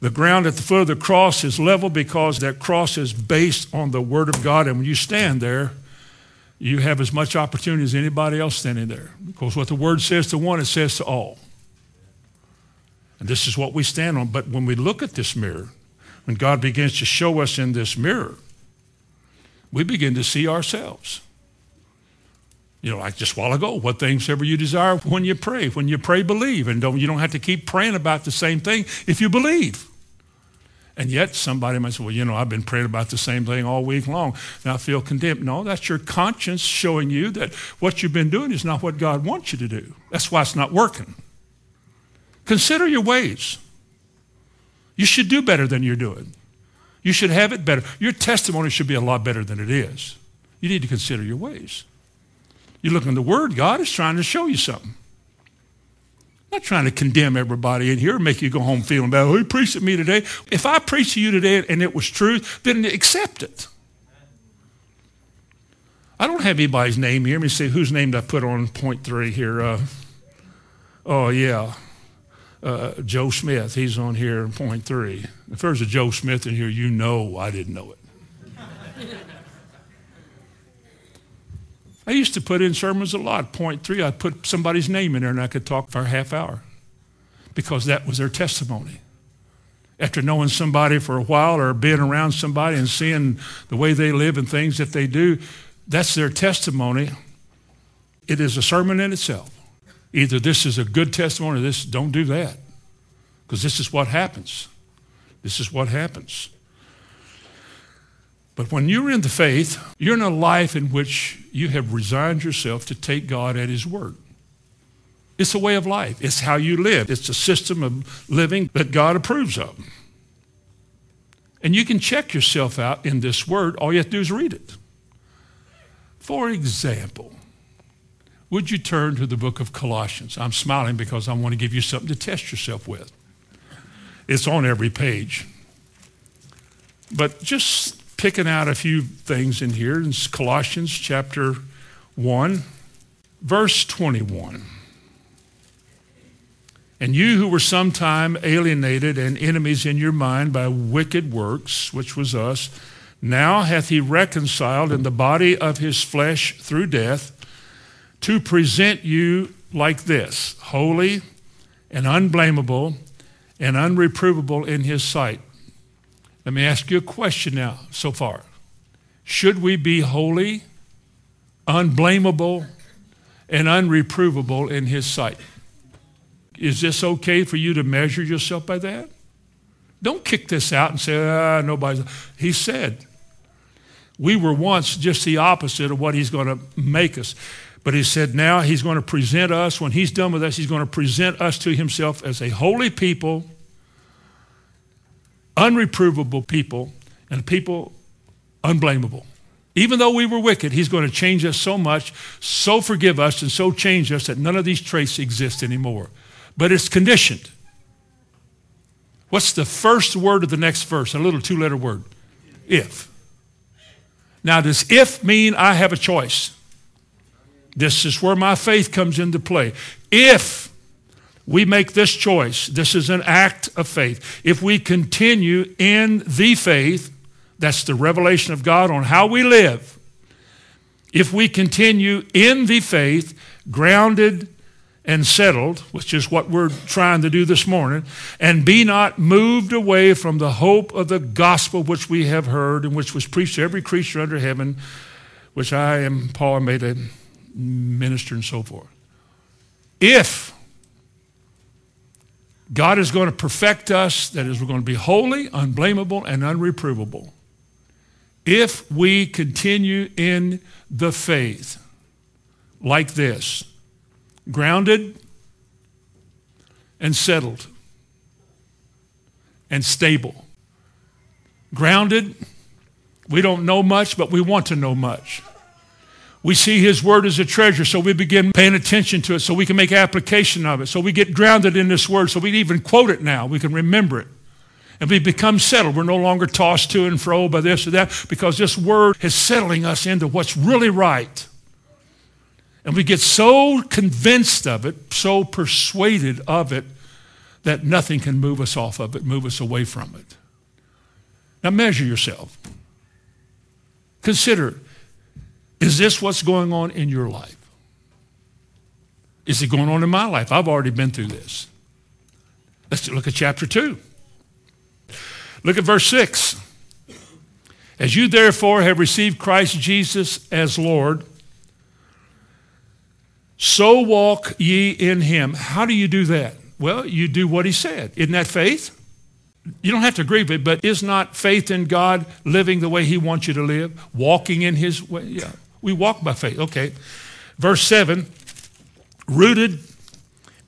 The ground at the foot of the cross is level because that cross is based on the Word of God, and when you stand there, you have as much opportunity as anybody else standing there. Because what the Word says to one, it says to all. And this is what we stand on. But when we look at this mirror, when God begins to show us in this mirror, we begin to see ourselves. You know, like just a while ago, what things ever you desire when you pray. When you pray, believe. And you don't have to keep praying about the same thing if you believe. And yet somebody might say, well, you know, I've been praying about the same thing all week long, and I feel condemned. No, that's your conscience showing you that what you've been doing is not what God wants you to do. That's why it's not working. Consider your ways. You should do better than you're doing. You should have it better. Your testimony should be a lot better than it is. You need to consider your ways. You look in the Word, God is trying to show you something. I'm not trying to condemn everybody in here and make you go home feeling bad. Who preached to me today? If I preached to you today and it was truth, then accept it. I don't have anybody's name here. Let me see whose name did I put on point 3 here. Joe Smith. He's on here in point 3. If there's a Joe Smith in here, you know I didn't know it. I used to put in sermons a lot. Point 3, I put somebody's name in there and I could talk for a half hour because that was their testimony. After knowing somebody for a while or being around somebody and seeing the way they live and things that they do, that's their testimony. It is a sermon in itself. Either this is a good testimony or this, don't do that, because this is what happens. This is what happens. But when you're in the faith, you're in a life in which you have resigned yourself to take God at His word. It's a way of life. It's how you live. It's a system of living that God approves of. And you can check yourself out in this word. All you have to do is read it. For example, would you turn to the book of Colossians? I'm smiling because I want to give you something to test yourself with. It's on every page. But just picking out a few things in here. It's Colossians chapter 1, verse 21. And you who were sometime alienated and enemies in your mind by wicked works, which was us, now hath He reconciled in the body of His flesh through death, to present you like this, holy and unblameable and unreprovable in His sight. Let me ask you a question now so far. Should we be holy, unblameable, and unreprovable in His sight? Is this okay for you to measure yourself by that? Don't kick this out and say, nobody's. He said, we were once just the opposite of what He's going to make us. But He said now He's going to present us, when He's done with us, He's going to present us to Himself as a holy people, unreprovable people, and people unblameable. Even though we were wicked, He's going to change us so much, so forgive us, and so change us that none of these traits exist anymore. But it's conditioned. What's the first word of the next verse? A little 2-letter word. If. Now, does if mean I have a choice? This is where my faith comes into play. If we make this choice, this is an act of faith. If we continue in the faith, that's the revelation of God on how we live. If we continue in the faith, grounded and settled, which is what we're trying to do this morning, and be not moved away from the hope of the gospel which we have heard and which was preached to every creature under heaven, which I am, Paul, made a minister and so forth. If God is going to perfect us, that is, we're going to be holy, unblameable, and unreprovable. If we continue in the faith like this, grounded and settled and stable, grounded We don't know much, but we want to know much. We see his word as a treasure, so we begin paying attention to it so we can make application of it. So we get grounded in this word, so we even quote it now. We can remember it. And we become settled. We're no longer tossed to and fro by this or that, because this word is settling us into what's really right. And we get so convinced of it, so persuaded of it, that nothing can move us off of it, move us away from it. Now measure yourself. Consider, is this what's going on in your life? Is it going on in my life? I've already been through this. Let's look at chapter 2. Look at verse 6. As you therefore have received Christ Jesus as Lord, so walk ye in him. How do you do that? Well, you do what he said. Isn't that faith? You don't have to agree with it, but is not faith in God living the way he wants you to live? Walking in his way? Yeah, we walk by faith. Okay. Verse 7, rooted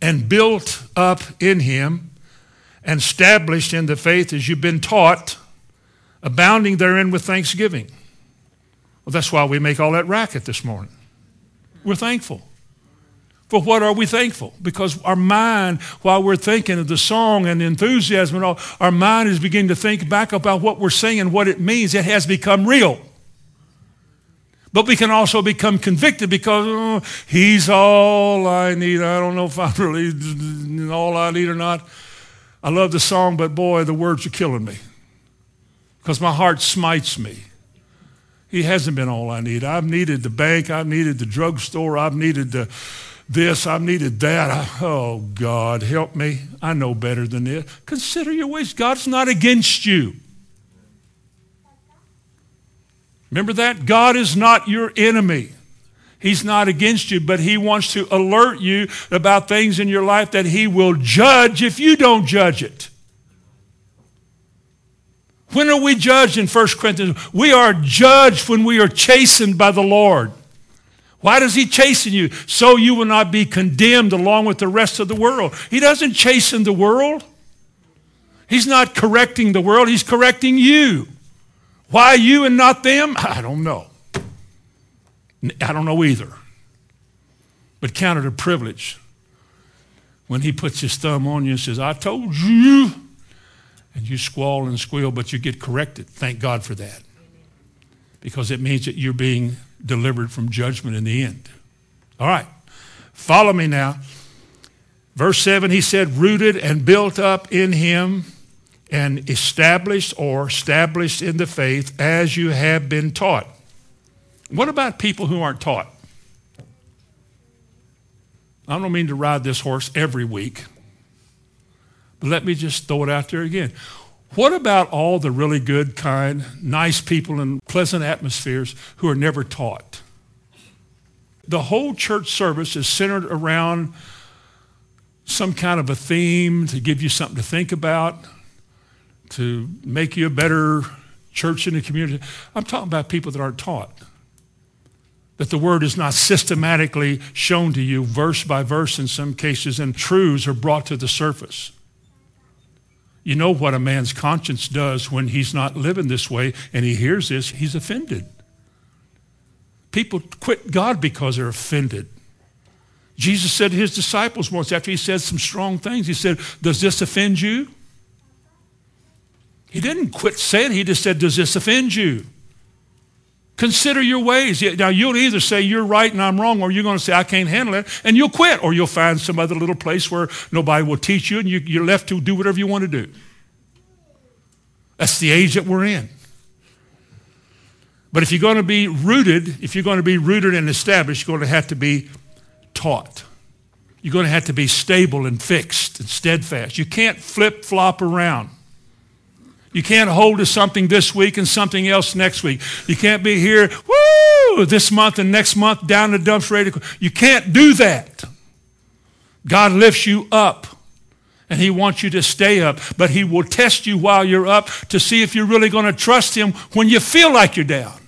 and built up in him and established in the faith as you've been taught, abounding therein with thanksgiving. Well, that's why we make all that racket this morning. We're thankful. For what are we thankful? Because our mind, while we're thinking of the song and the enthusiasm and all, our mind is beginning to think back about what we're singing, what it means. It has become real. But we can also become convicted because he's all I need. I don't know if I'm really all I need or not. I love the song, but boy, the words are killing me because my heart smites me. He hasn't been all I need. I've needed the bank. I've needed the drugstore. I've needed the... this, I've needed that. Oh, God, help me. I know better than this. Consider your ways. God's not against you. Remember that? God is not your enemy. He's not against you, but he wants to alert you about things in your life that he will judge if you don't judge it. When are we judged in 1 Corinthians? We are judged when we are chastened by the Lord. Why does he chasten you? So you will not be condemned along with the rest of the world. He doesn't chasten the world. He's not correcting the world. He's correcting you. Why you and not them? I don't know. I don't know either. But count it a privilege when he puts his thumb on you and says, I told you. And you squall and squeal, but you get corrected. Thank God for that. Because it means that you're being delivered from judgment in the end. All right, follow me now. Verse 7, he said, rooted and built up in him and established in the faith as you have been taught. What about people who aren't taught? I don't mean to ride this horse every week, but let me just throw it out there again. What about all the really good, kind, nice people in pleasant atmospheres who are never taught? The whole church service is centered around some kind of a theme to give you something to think about, to make you a better church in the community. I'm talking about people that aren't taught, that the word is not systematically shown to you verse by verse in some cases, and truths are brought to the surface. You know what a man's conscience does when he's not living this way and he hears this, he's offended. People quit God because they're offended. Jesus said to his disciples once after he said some strong things, he said, does this offend you? He didn't quit saying it, he just said, does this offend you? Consider your ways. Now you'll either say you're right and I'm wrong, or you're going to say I can't handle it and you'll quit, or you'll find some other little place where nobody will teach you and you're left to do whatever you want to do. That's the age that we're in. But if you're going to be rooted, if you're going to be rooted and established, you're going to have to be taught. You're going to have to be stable and fixed and steadfast. You can't flip-flop around. You can't hold to something this week and something else next week. You can't be here, woo, this month and next month down the dumps. You can't do that. God lifts you up, and he wants you to stay up, but he will test you while you're up to see if you're really going to trust him when you feel like you're down.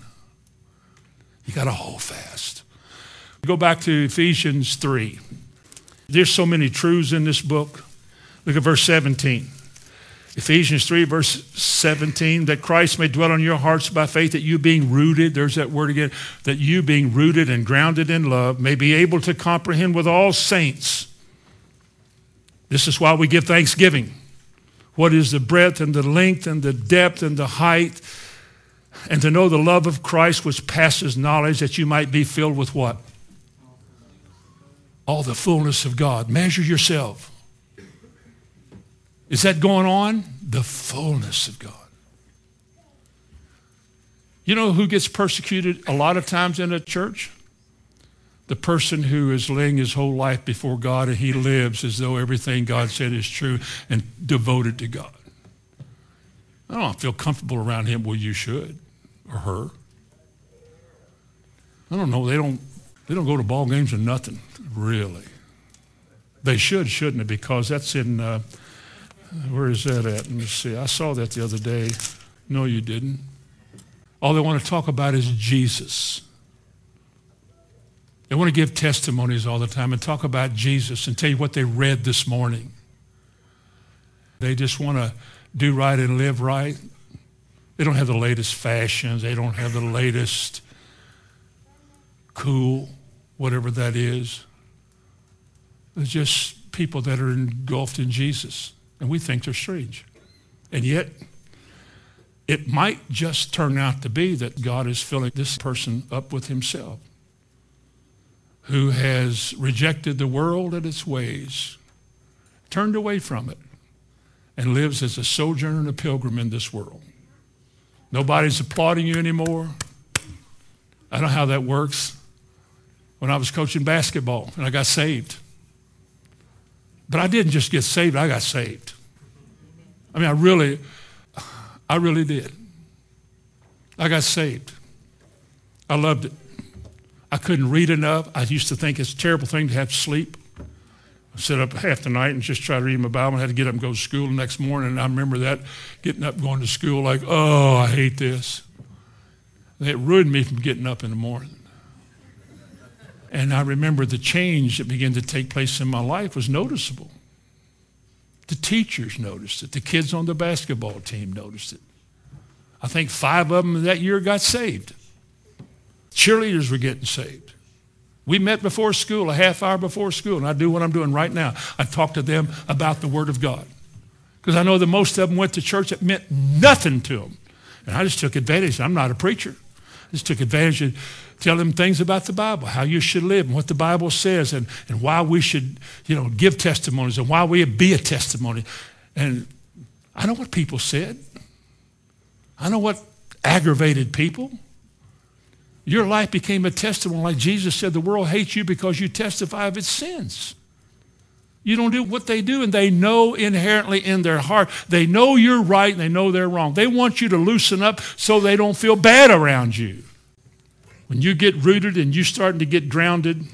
You got to hold fast. Go back to Ephesians 3. There's so many truths in this book. Look at verse 17. Ephesians 3, verse 17, that Christ may dwell in your hearts by faith, that you being rooted, there's that word again, that you being rooted and grounded in love may be able to comprehend with all saints. This is why we give thanksgiving. What is the breadth and the length and the depth and the height, and to know the love of Christ which passes knowledge, that you might be filled with what? All the fullness of God. Measure yourself. Is that going on? The fullness of God. You know who gets persecuted a lot of times in a church? The person who is laying his whole life before God, and he lives as though everything God said is true and devoted to God. I don't feel comfortable around him. Well, you should, or her. I don't know. They don't go to ball games or nothing, really. They should, shouldn't they? Because that's in... where is that at? Let me see. I saw that the other day. No, you didn't. All they want to talk about is Jesus. They want to give testimonies all the time and talk about Jesus and tell you what they read this morning. They just want to do right and live right. They don't have the latest fashions. They don't have the latest cool, whatever that is. They're just people that are engulfed in Jesus. And we think they're strange. And yet, it might just turn out to be that God is filling this person up with himself, who has rejected the world and its ways, turned away from it, and lives as a sojourner and a pilgrim in this world. Nobody's applauding you anymore. I don't know how that works. When I was coaching basketball and I got saved, but I didn't just get saved, I got saved. I mean, I really did. I got saved. I loved it. I couldn't read enough. I used to think it's a terrible thing to have to sleep. I sit up half the night and just try to read my Bible. I had to get up and go to school the next morning. And I remember that, getting up, going to school, like, oh, I hate this. And it ruined me from getting up in the morning. And I remember the change that began to take place in my life was noticeable. The teachers noticed it. The kids on the basketball team noticed it. I think 5 of them that year got saved. Cheerleaders were getting saved. We met before school, a half hour before school, and I do what I'm doing right now. I talk to them about the Word of God, because I know that most of them went to church that meant nothing to them. And I just took advantage. I'm not a preacher. I just took advantage of telling them things about the Bible, how you should live and what the Bible says, and why we should, give testimonies and why we be a testimony. And I know what people said. I know what aggravated people. Your life became a testimony. Like Jesus said, the world hates you because you testify of its sins. You don't do what they do, and they know inherently in their heart. They know you're right, and they know they're wrong. They want you to loosen up so they don't feel bad around you. When you get rooted and you're starting to get grounded,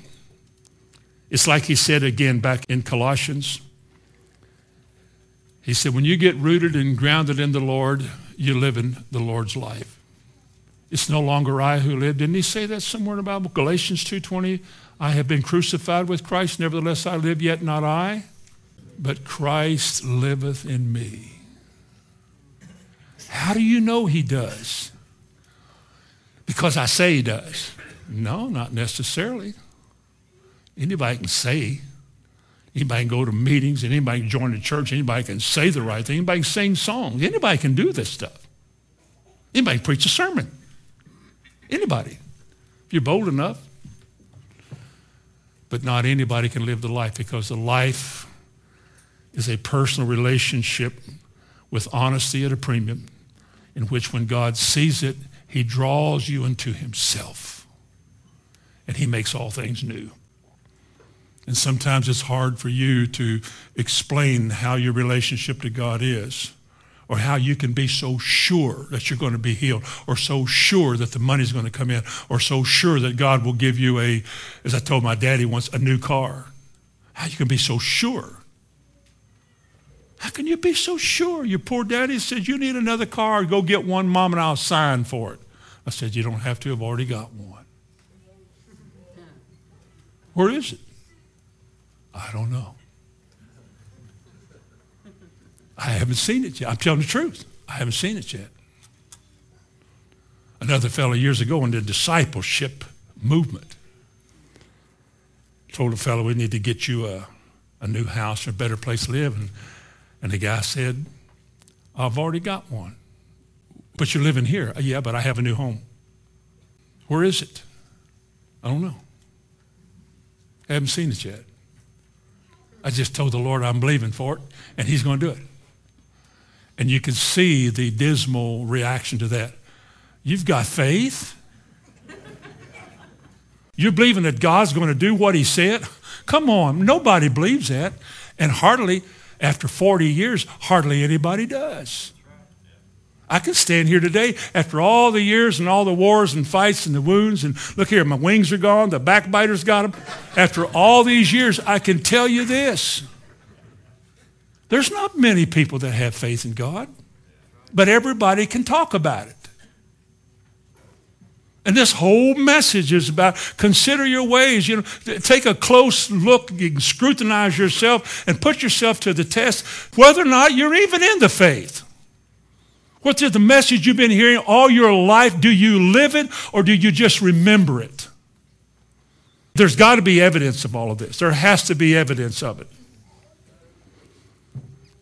it's like he said again back in Colossians. He said, when you get rooted and grounded in the Lord, you live in the Lord's life. It's no longer I who live. Didn't he say that somewhere in the Bible? Galatians 2:20, I have been crucified with Christ. Nevertheless, I live, yet not I, but Christ liveth in me. How do you know he does? Because I say he does. No, not necessarily. Anybody can say. Anybody can go to meetings, and anybody can join the church. Anybody can say the right thing. Anybody can sing songs. Anybody can do this stuff. Anybody can preach a sermon. Anybody. If you're bold enough. But not anybody can live the life, because the life is a personal relationship with honesty at a premium, in which when God sees it, he draws you into himself, and he makes all things new. And sometimes it's hard for you to explain how your relationship to God is, or how you can be so sure that you're going to be healed, or so sure that the money's going to come in, or so sure that God will give you a, as I told my daddy once, a new car. How you can be so sure? How can you be so sure? Your poor daddy said, you need another car. Go get one, Mom, and I'll sign for it. I said, you don't have to. I've already got one. Where is it? I don't know. I haven't seen it yet. I'm telling the truth. I haven't seen it yet. Another fellow years ago in the discipleship movement told a fellow, we need to get you a new house or a better place to live. And the guy said, I've already got one. But you're living here. Yeah, but I have a new home. Where is it? I don't know. I haven't seen it yet. I just told the Lord I'm believing for it, and he's going to do it. And you can see the dismal reaction to that. You've got faith. You're believing that God's going to do what he said? Come on, nobody believes that. And hardly, after 40 years, hardly anybody does. I can stand here today after all the years and all the wars and fights and the wounds and look here, my wings are gone, the backbiter's got them. After all these years, I can tell you this. There's not many people that have faith in God, but everybody can talk about it. And this whole message is about consider your ways. You know, take a close look, scrutinize yourself, and put yourself to the test whether or not you're even in the faith. What's the message you've been hearing all your life? Do you live it or do you just remember it? There's got to be evidence of all of this. There has to be evidence of it.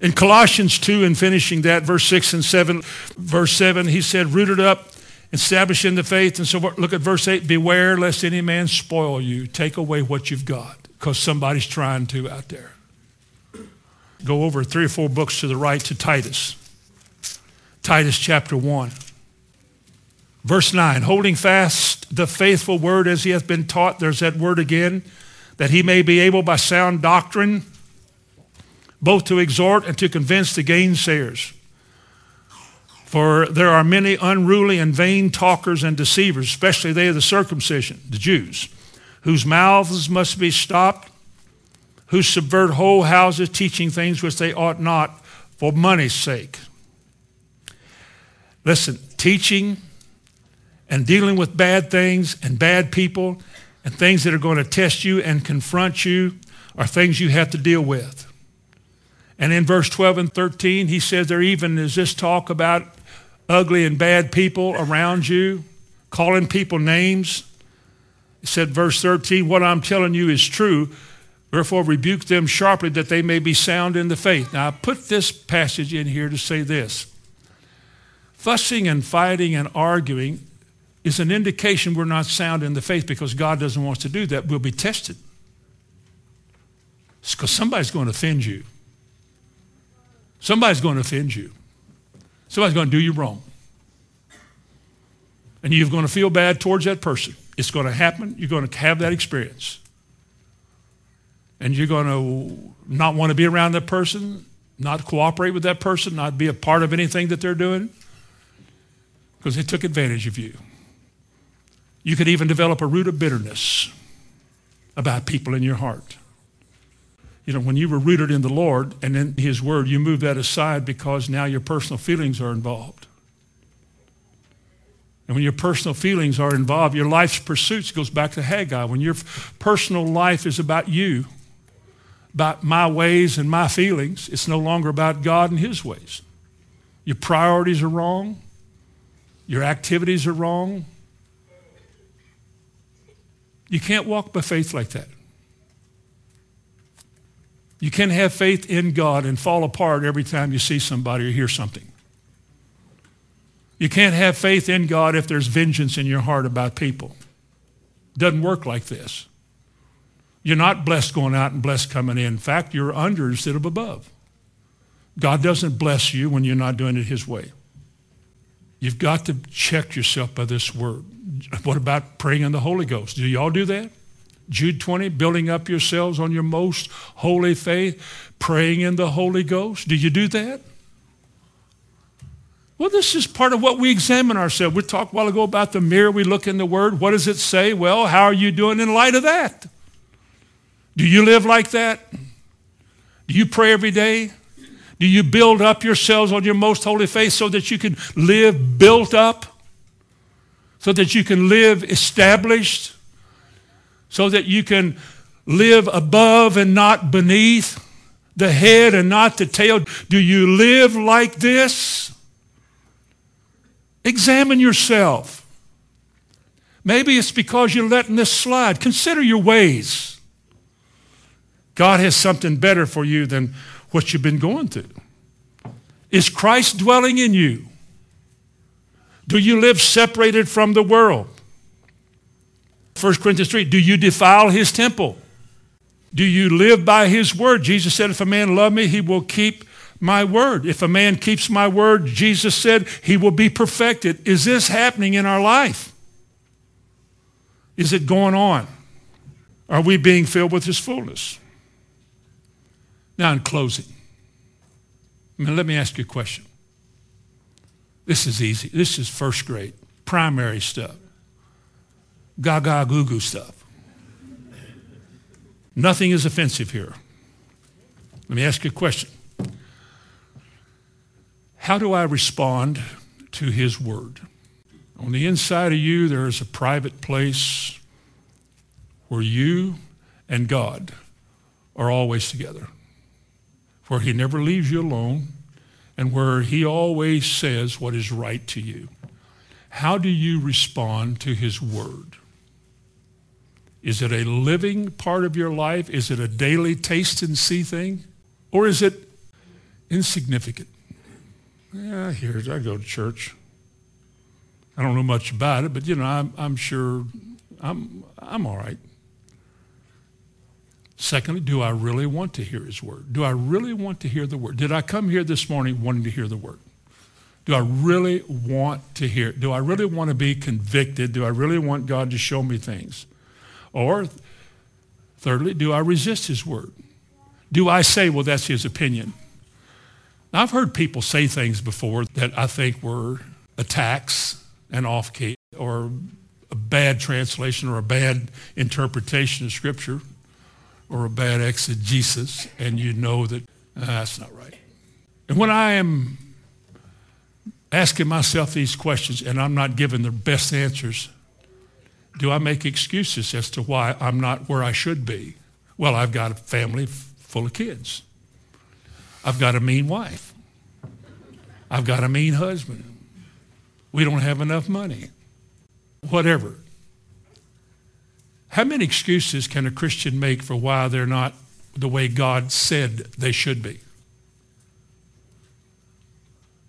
In Colossians 2, and finishing that, verse 6 and 7, verse 7, he said, rooted up, established in the faith. And so look at verse 8, beware lest any man spoil you. Take away what you've got because somebody's trying to out there. Go over 3 or 4 books to the right to Titus. Titus chapter 1, verse 9, holding fast the faithful word as he hath been taught. There's that word again, that he may be able by sound doctrine both to exhort and to convince the gainsayers. For there are many unruly and vain talkers and deceivers, especially they of the circumcision, the Jews, whose mouths must be stopped, who subvert whole houses, teaching things which they ought not for money's sake. Listen, teaching and dealing with bad things and bad people and things that are going to test you and confront you are things you have to deal with. And in verse 12 and 13, he says there even is this talk about ugly and bad people around you, calling people names. He said, verse 13, what I'm telling you is true. Therefore, rebuke them sharply that they may be sound in the faith. Now, I put this passage in here to say this. Fussing and fighting and arguing is an indication we're not sound in the faith because God doesn't want us to do that. We'll be tested. It's because somebody's going to offend you. Somebody's going to offend you. Somebody's going to do you wrong. And you're going to feel bad towards that person. It's going to happen. You're going to have that experience. And you're going to not want to be around that person, not cooperate with that person, not be a part of anything that they're doing. Because they took advantage of you. You could even develop a root of bitterness about people in your heart. You know, when you were rooted in the Lord and in his word, you move that aside because now your personal feelings are involved. And when your personal feelings are involved, your life's pursuits goes back to Haggai. When your personal life is about you, about my ways and my feelings, it's no longer about God and his ways. Your priorities are wrong. Your activities are wrong. You can't walk by faith like that. You can't have faith in God and fall apart every time you see somebody or hear something. You can't have faith in God if there's vengeance in your heart about people. It doesn't work like this. You're not blessed going out and blessed coming in. In fact, you're under instead of above. God doesn't bless you when you're not doing it his way. You've got to check yourself by this word. What about praying in the Holy Ghost? Do y'all do that? Jude 20, building up yourselves on your most holy faith, praying in the Holy Ghost. Do you do that? Well, this is part of what we examine ourselves. We talked a while ago about the mirror. We look in the word. What does it say? Well, how are you doing in light of that? Do you live like that? Do you pray every day? Do you build up yourselves on your most holy faith so that you can live built up? So that you can live established? So that you can live above and not beneath? the head and not the tail? Do you live like this? Examine yourself. Maybe it's because you're letting this slide. Consider your ways. God has something better for you than what you've been going through. Is Christ dwelling in you? Do you live separated from the world? 1 Corinthians 3, do you defile his temple? Do you live by his word? Jesus said, if a man love me, he will keep my word. If a man keeps my word, Jesus said, he will be perfected. Is this happening in our life? Is it going on? Are we being filled with his fullness? Now in closing, let me ask you a question. This is easy. This is first grade, primary stuff. Gaga goo goo stuff. Nothing is offensive here. Let me ask you a question. How do I respond to his word? On the inside of you, there is a private place where you and God are always together, where he never leaves you alone, and where he always says what is right to you. How do you respond to his word? Is it a living part of your life? Is it a daily taste and see thing? Or is it insignificant? Yeah, here's, I go to church. I don't know much about it, but you know, I'm sure I'm all right. Secondly, do I really want to hear his word? Do I really want to hear the word? Did I come here this morning wanting to hear the word? Do I really want to hear it? Do I really want to be convicted? Do I really want God to show me things? Or thirdly, do I resist his word? Do I say, well, that's his opinion? Now, I've heard people say things before that I think were attacks and off-key or a bad translation or a bad interpretation of Scripture or a bad exegesis, and you know that that's not right. And when I am asking myself these questions and I'm not giving the best answers, do I make excuses as to why I'm not where I should be? Well, I've got a family full of kids. I've got a mean wife. I've got a mean husband. We don't have enough money. Whatever. How many excuses can a Christian make for why they're not the way God said they should be?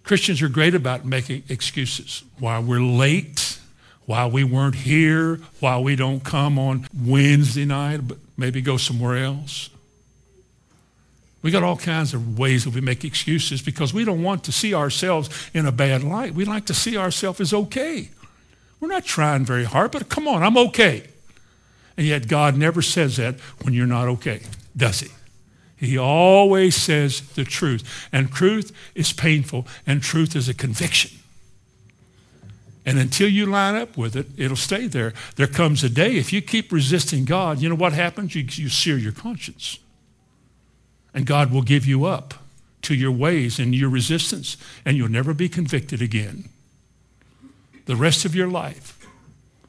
Christians are great about making excuses. Why we're late. Why we weren't here, why we don't come on Wednesday night, but maybe go somewhere else. We got all kinds of ways that we make excuses because we don't want to see ourselves in a bad light. We like to see ourselves as okay. We're not trying very hard, but come on, I'm okay. And yet God never says that when you're not okay, does he? He always says the truth. And truth is painful, and truth is a conviction. And until you line up with it, it'll stay there. There comes a day, if you keep resisting God, you know what happens? You sear your conscience. And God will give you up to your ways and your resistance, and you'll never be convicted again. The rest of your life,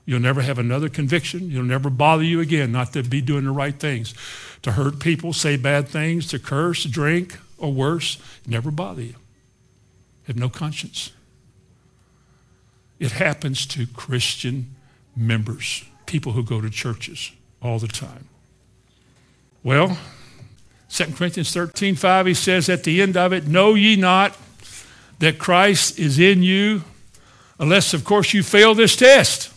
you'll never have another conviction. It'll never bother you again not to be doing the right things, to hurt people, say bad things, to curse, drink, or worse. It'll never bother you. Have no conscience. It happens to Christian members, people who go to churches all the time. Well, 2 Corinthians 13:5, he says at the end of it, know ye not that Christ is in you, unless, of course, you fail this test.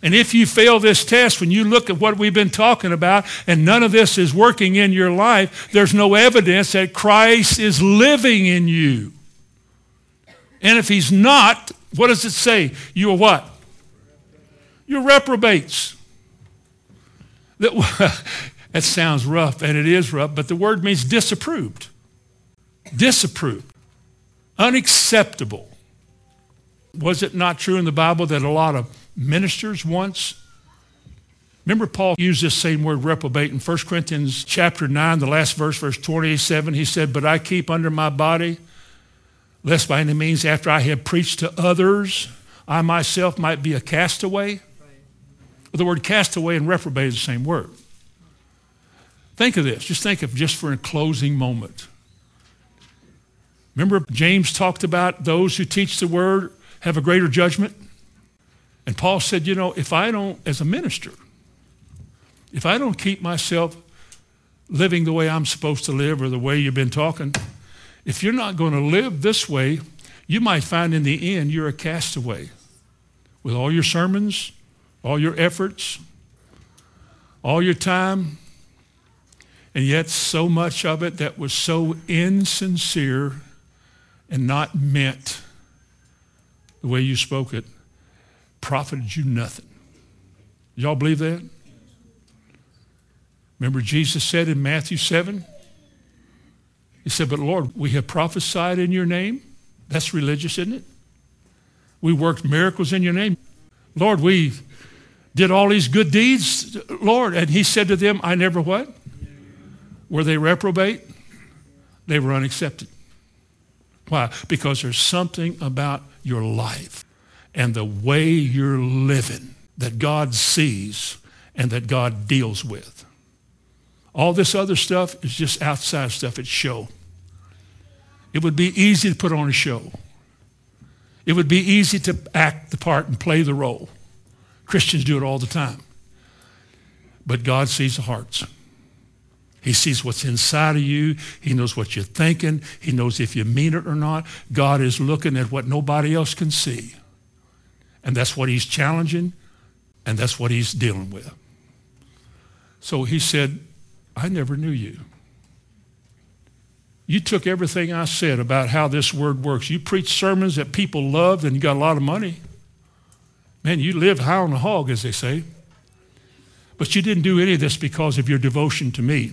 And if you fail this test, when you look at what we've been talking about and none of this is working in your life, there's no evidence that Christ is living in you. And if he's not, what does it say? You are what? You're reprobates. That sounds rough, and it is rough, but the word means disapproved. Disapproved. Unacceptable. Was it not true in the Bible that a lot of ministers once? Remember Paul used this same word reprobate in 1 Corinthians chapter 9, the last verse, verse 27. He said, but I keep under my body, lest by any means after I have preached to others, I myself might be a castaway. Well, the word castaway and reprobate is the same word. Think of this. Just think of just for a closing moment. Remember James talked about those who teach the word have a greater judgment? And Paul said, you know, if I don't, as a minister, if I don't keep myself living the way I'm supposed to live or the way you've been talking, if you're not going to live this way, you might find in the end you're a castaway with all your sermons, all your efforts, all your time, and yet so much of it that was so insincere and not meant the way you spoke it profited you nothing. Y'all believe that? Remember Jesus said in Matthew 7, he said, but Lord, we have prophesied in your name. That's religious, isn't it? We worked miracles in your name. Lord, we did all these good deeds, Lord. And he said to them, I never what? Were they reprobate? They were unaccepted. Why? Because there's something about your life and the way you're living that God sees and that God deals with. All this other stuff is just outside stuff. It's show. It would be easy to put on a show. It would be easy to act the part and play the role. Christians do it all the time. But God sees the hearts. He sees what's inside of you. He knows what you're thinking. He knows if you mean it or not. God is looking at what nobody else can see. And that's what he's challenging, and that's what he's dealing with. So he said, I never knew you. You took everything I said about how this word works. You preached sermons that people loved and you got a lot of money. Man, you lived high on the hog, as they say. But you didn't do any of this because of your devotion to me.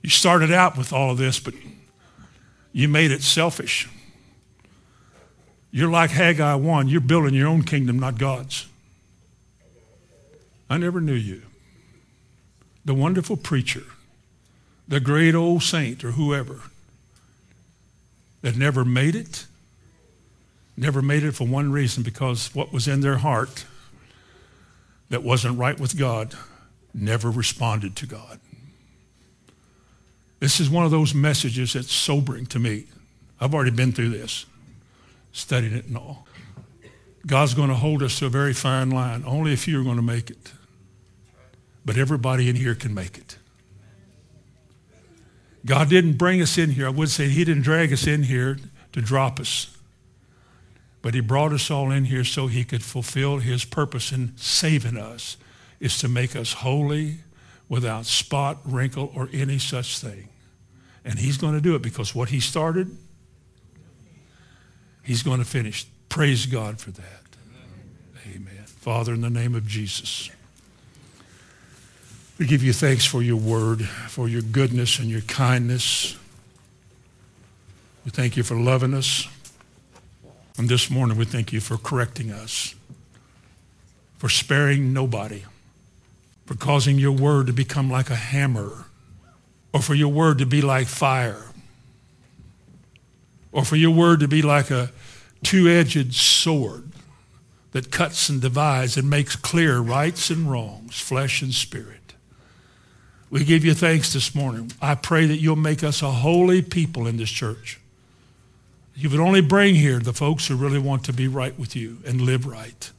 You started out with all of this, but you made it selfish. You're like Haggai 1. You're building your own kingdom, not God's. I never knew you. The wonderful preacher, the great old saint or whoever that never made it for one reason, because what was in their heart that wasn't right with God never responded to God. This is one of those messages that's sobering to me. I've already been through this, studied it and all. God's going to hold us to a very fine line. Only a few are going to make it. But everybody in here can make it. God didn't bring us in here. I would say he didn't drag us in here to drop us. But he brought us all in here so he could fulfill his purpose in saving us, is to make us holy, without spot, wrinkle, or any such thing. And he's going to do it because what he started, he's going to finish. Praise God for that. Amen. Father, in the name of Jesus, we give you thanks for your word, for your goodness and your kindness. We thank you for loving us. And this morning, we thank you for correcting us, for sparing nobody, for causing your word to become like a hammer, or for your word to be like fire, or for your word to be like a two-edged sword that cuts and divides and makes clear rights and wrongs, flesh and spirit. We give you thanks this morning. I pray that you'll make us a holy people in this church. You would only bring here the folks who really want to be right with you and live right.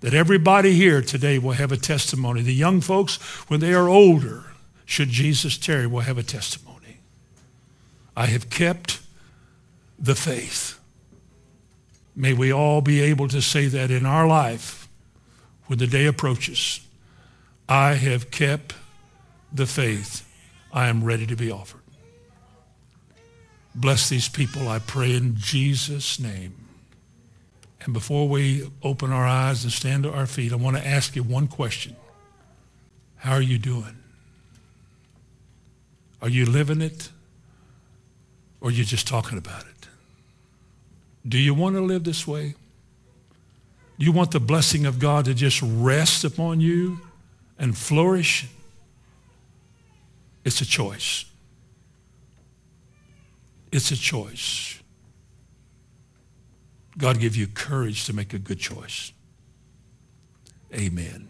That everybody here today will have a testimony. The young folks, when they are older, should Jesus tarry, will have a testimony. I have kept the faith. May we all be able to say that in our life when the day approaches. I have kept the faith. I am ready to be offered. Bless these people, I pray in Jesus' name. And before we open our eyes and stand to our feet, I want to ask you one question. How are you doing? Are you living it? Or are you just talking about it? Do you want to live this way? Do you want the blessing of God to just rest upon you and flourish? It's a choice. It's a choice. God give you courage to make a good choice. Amen.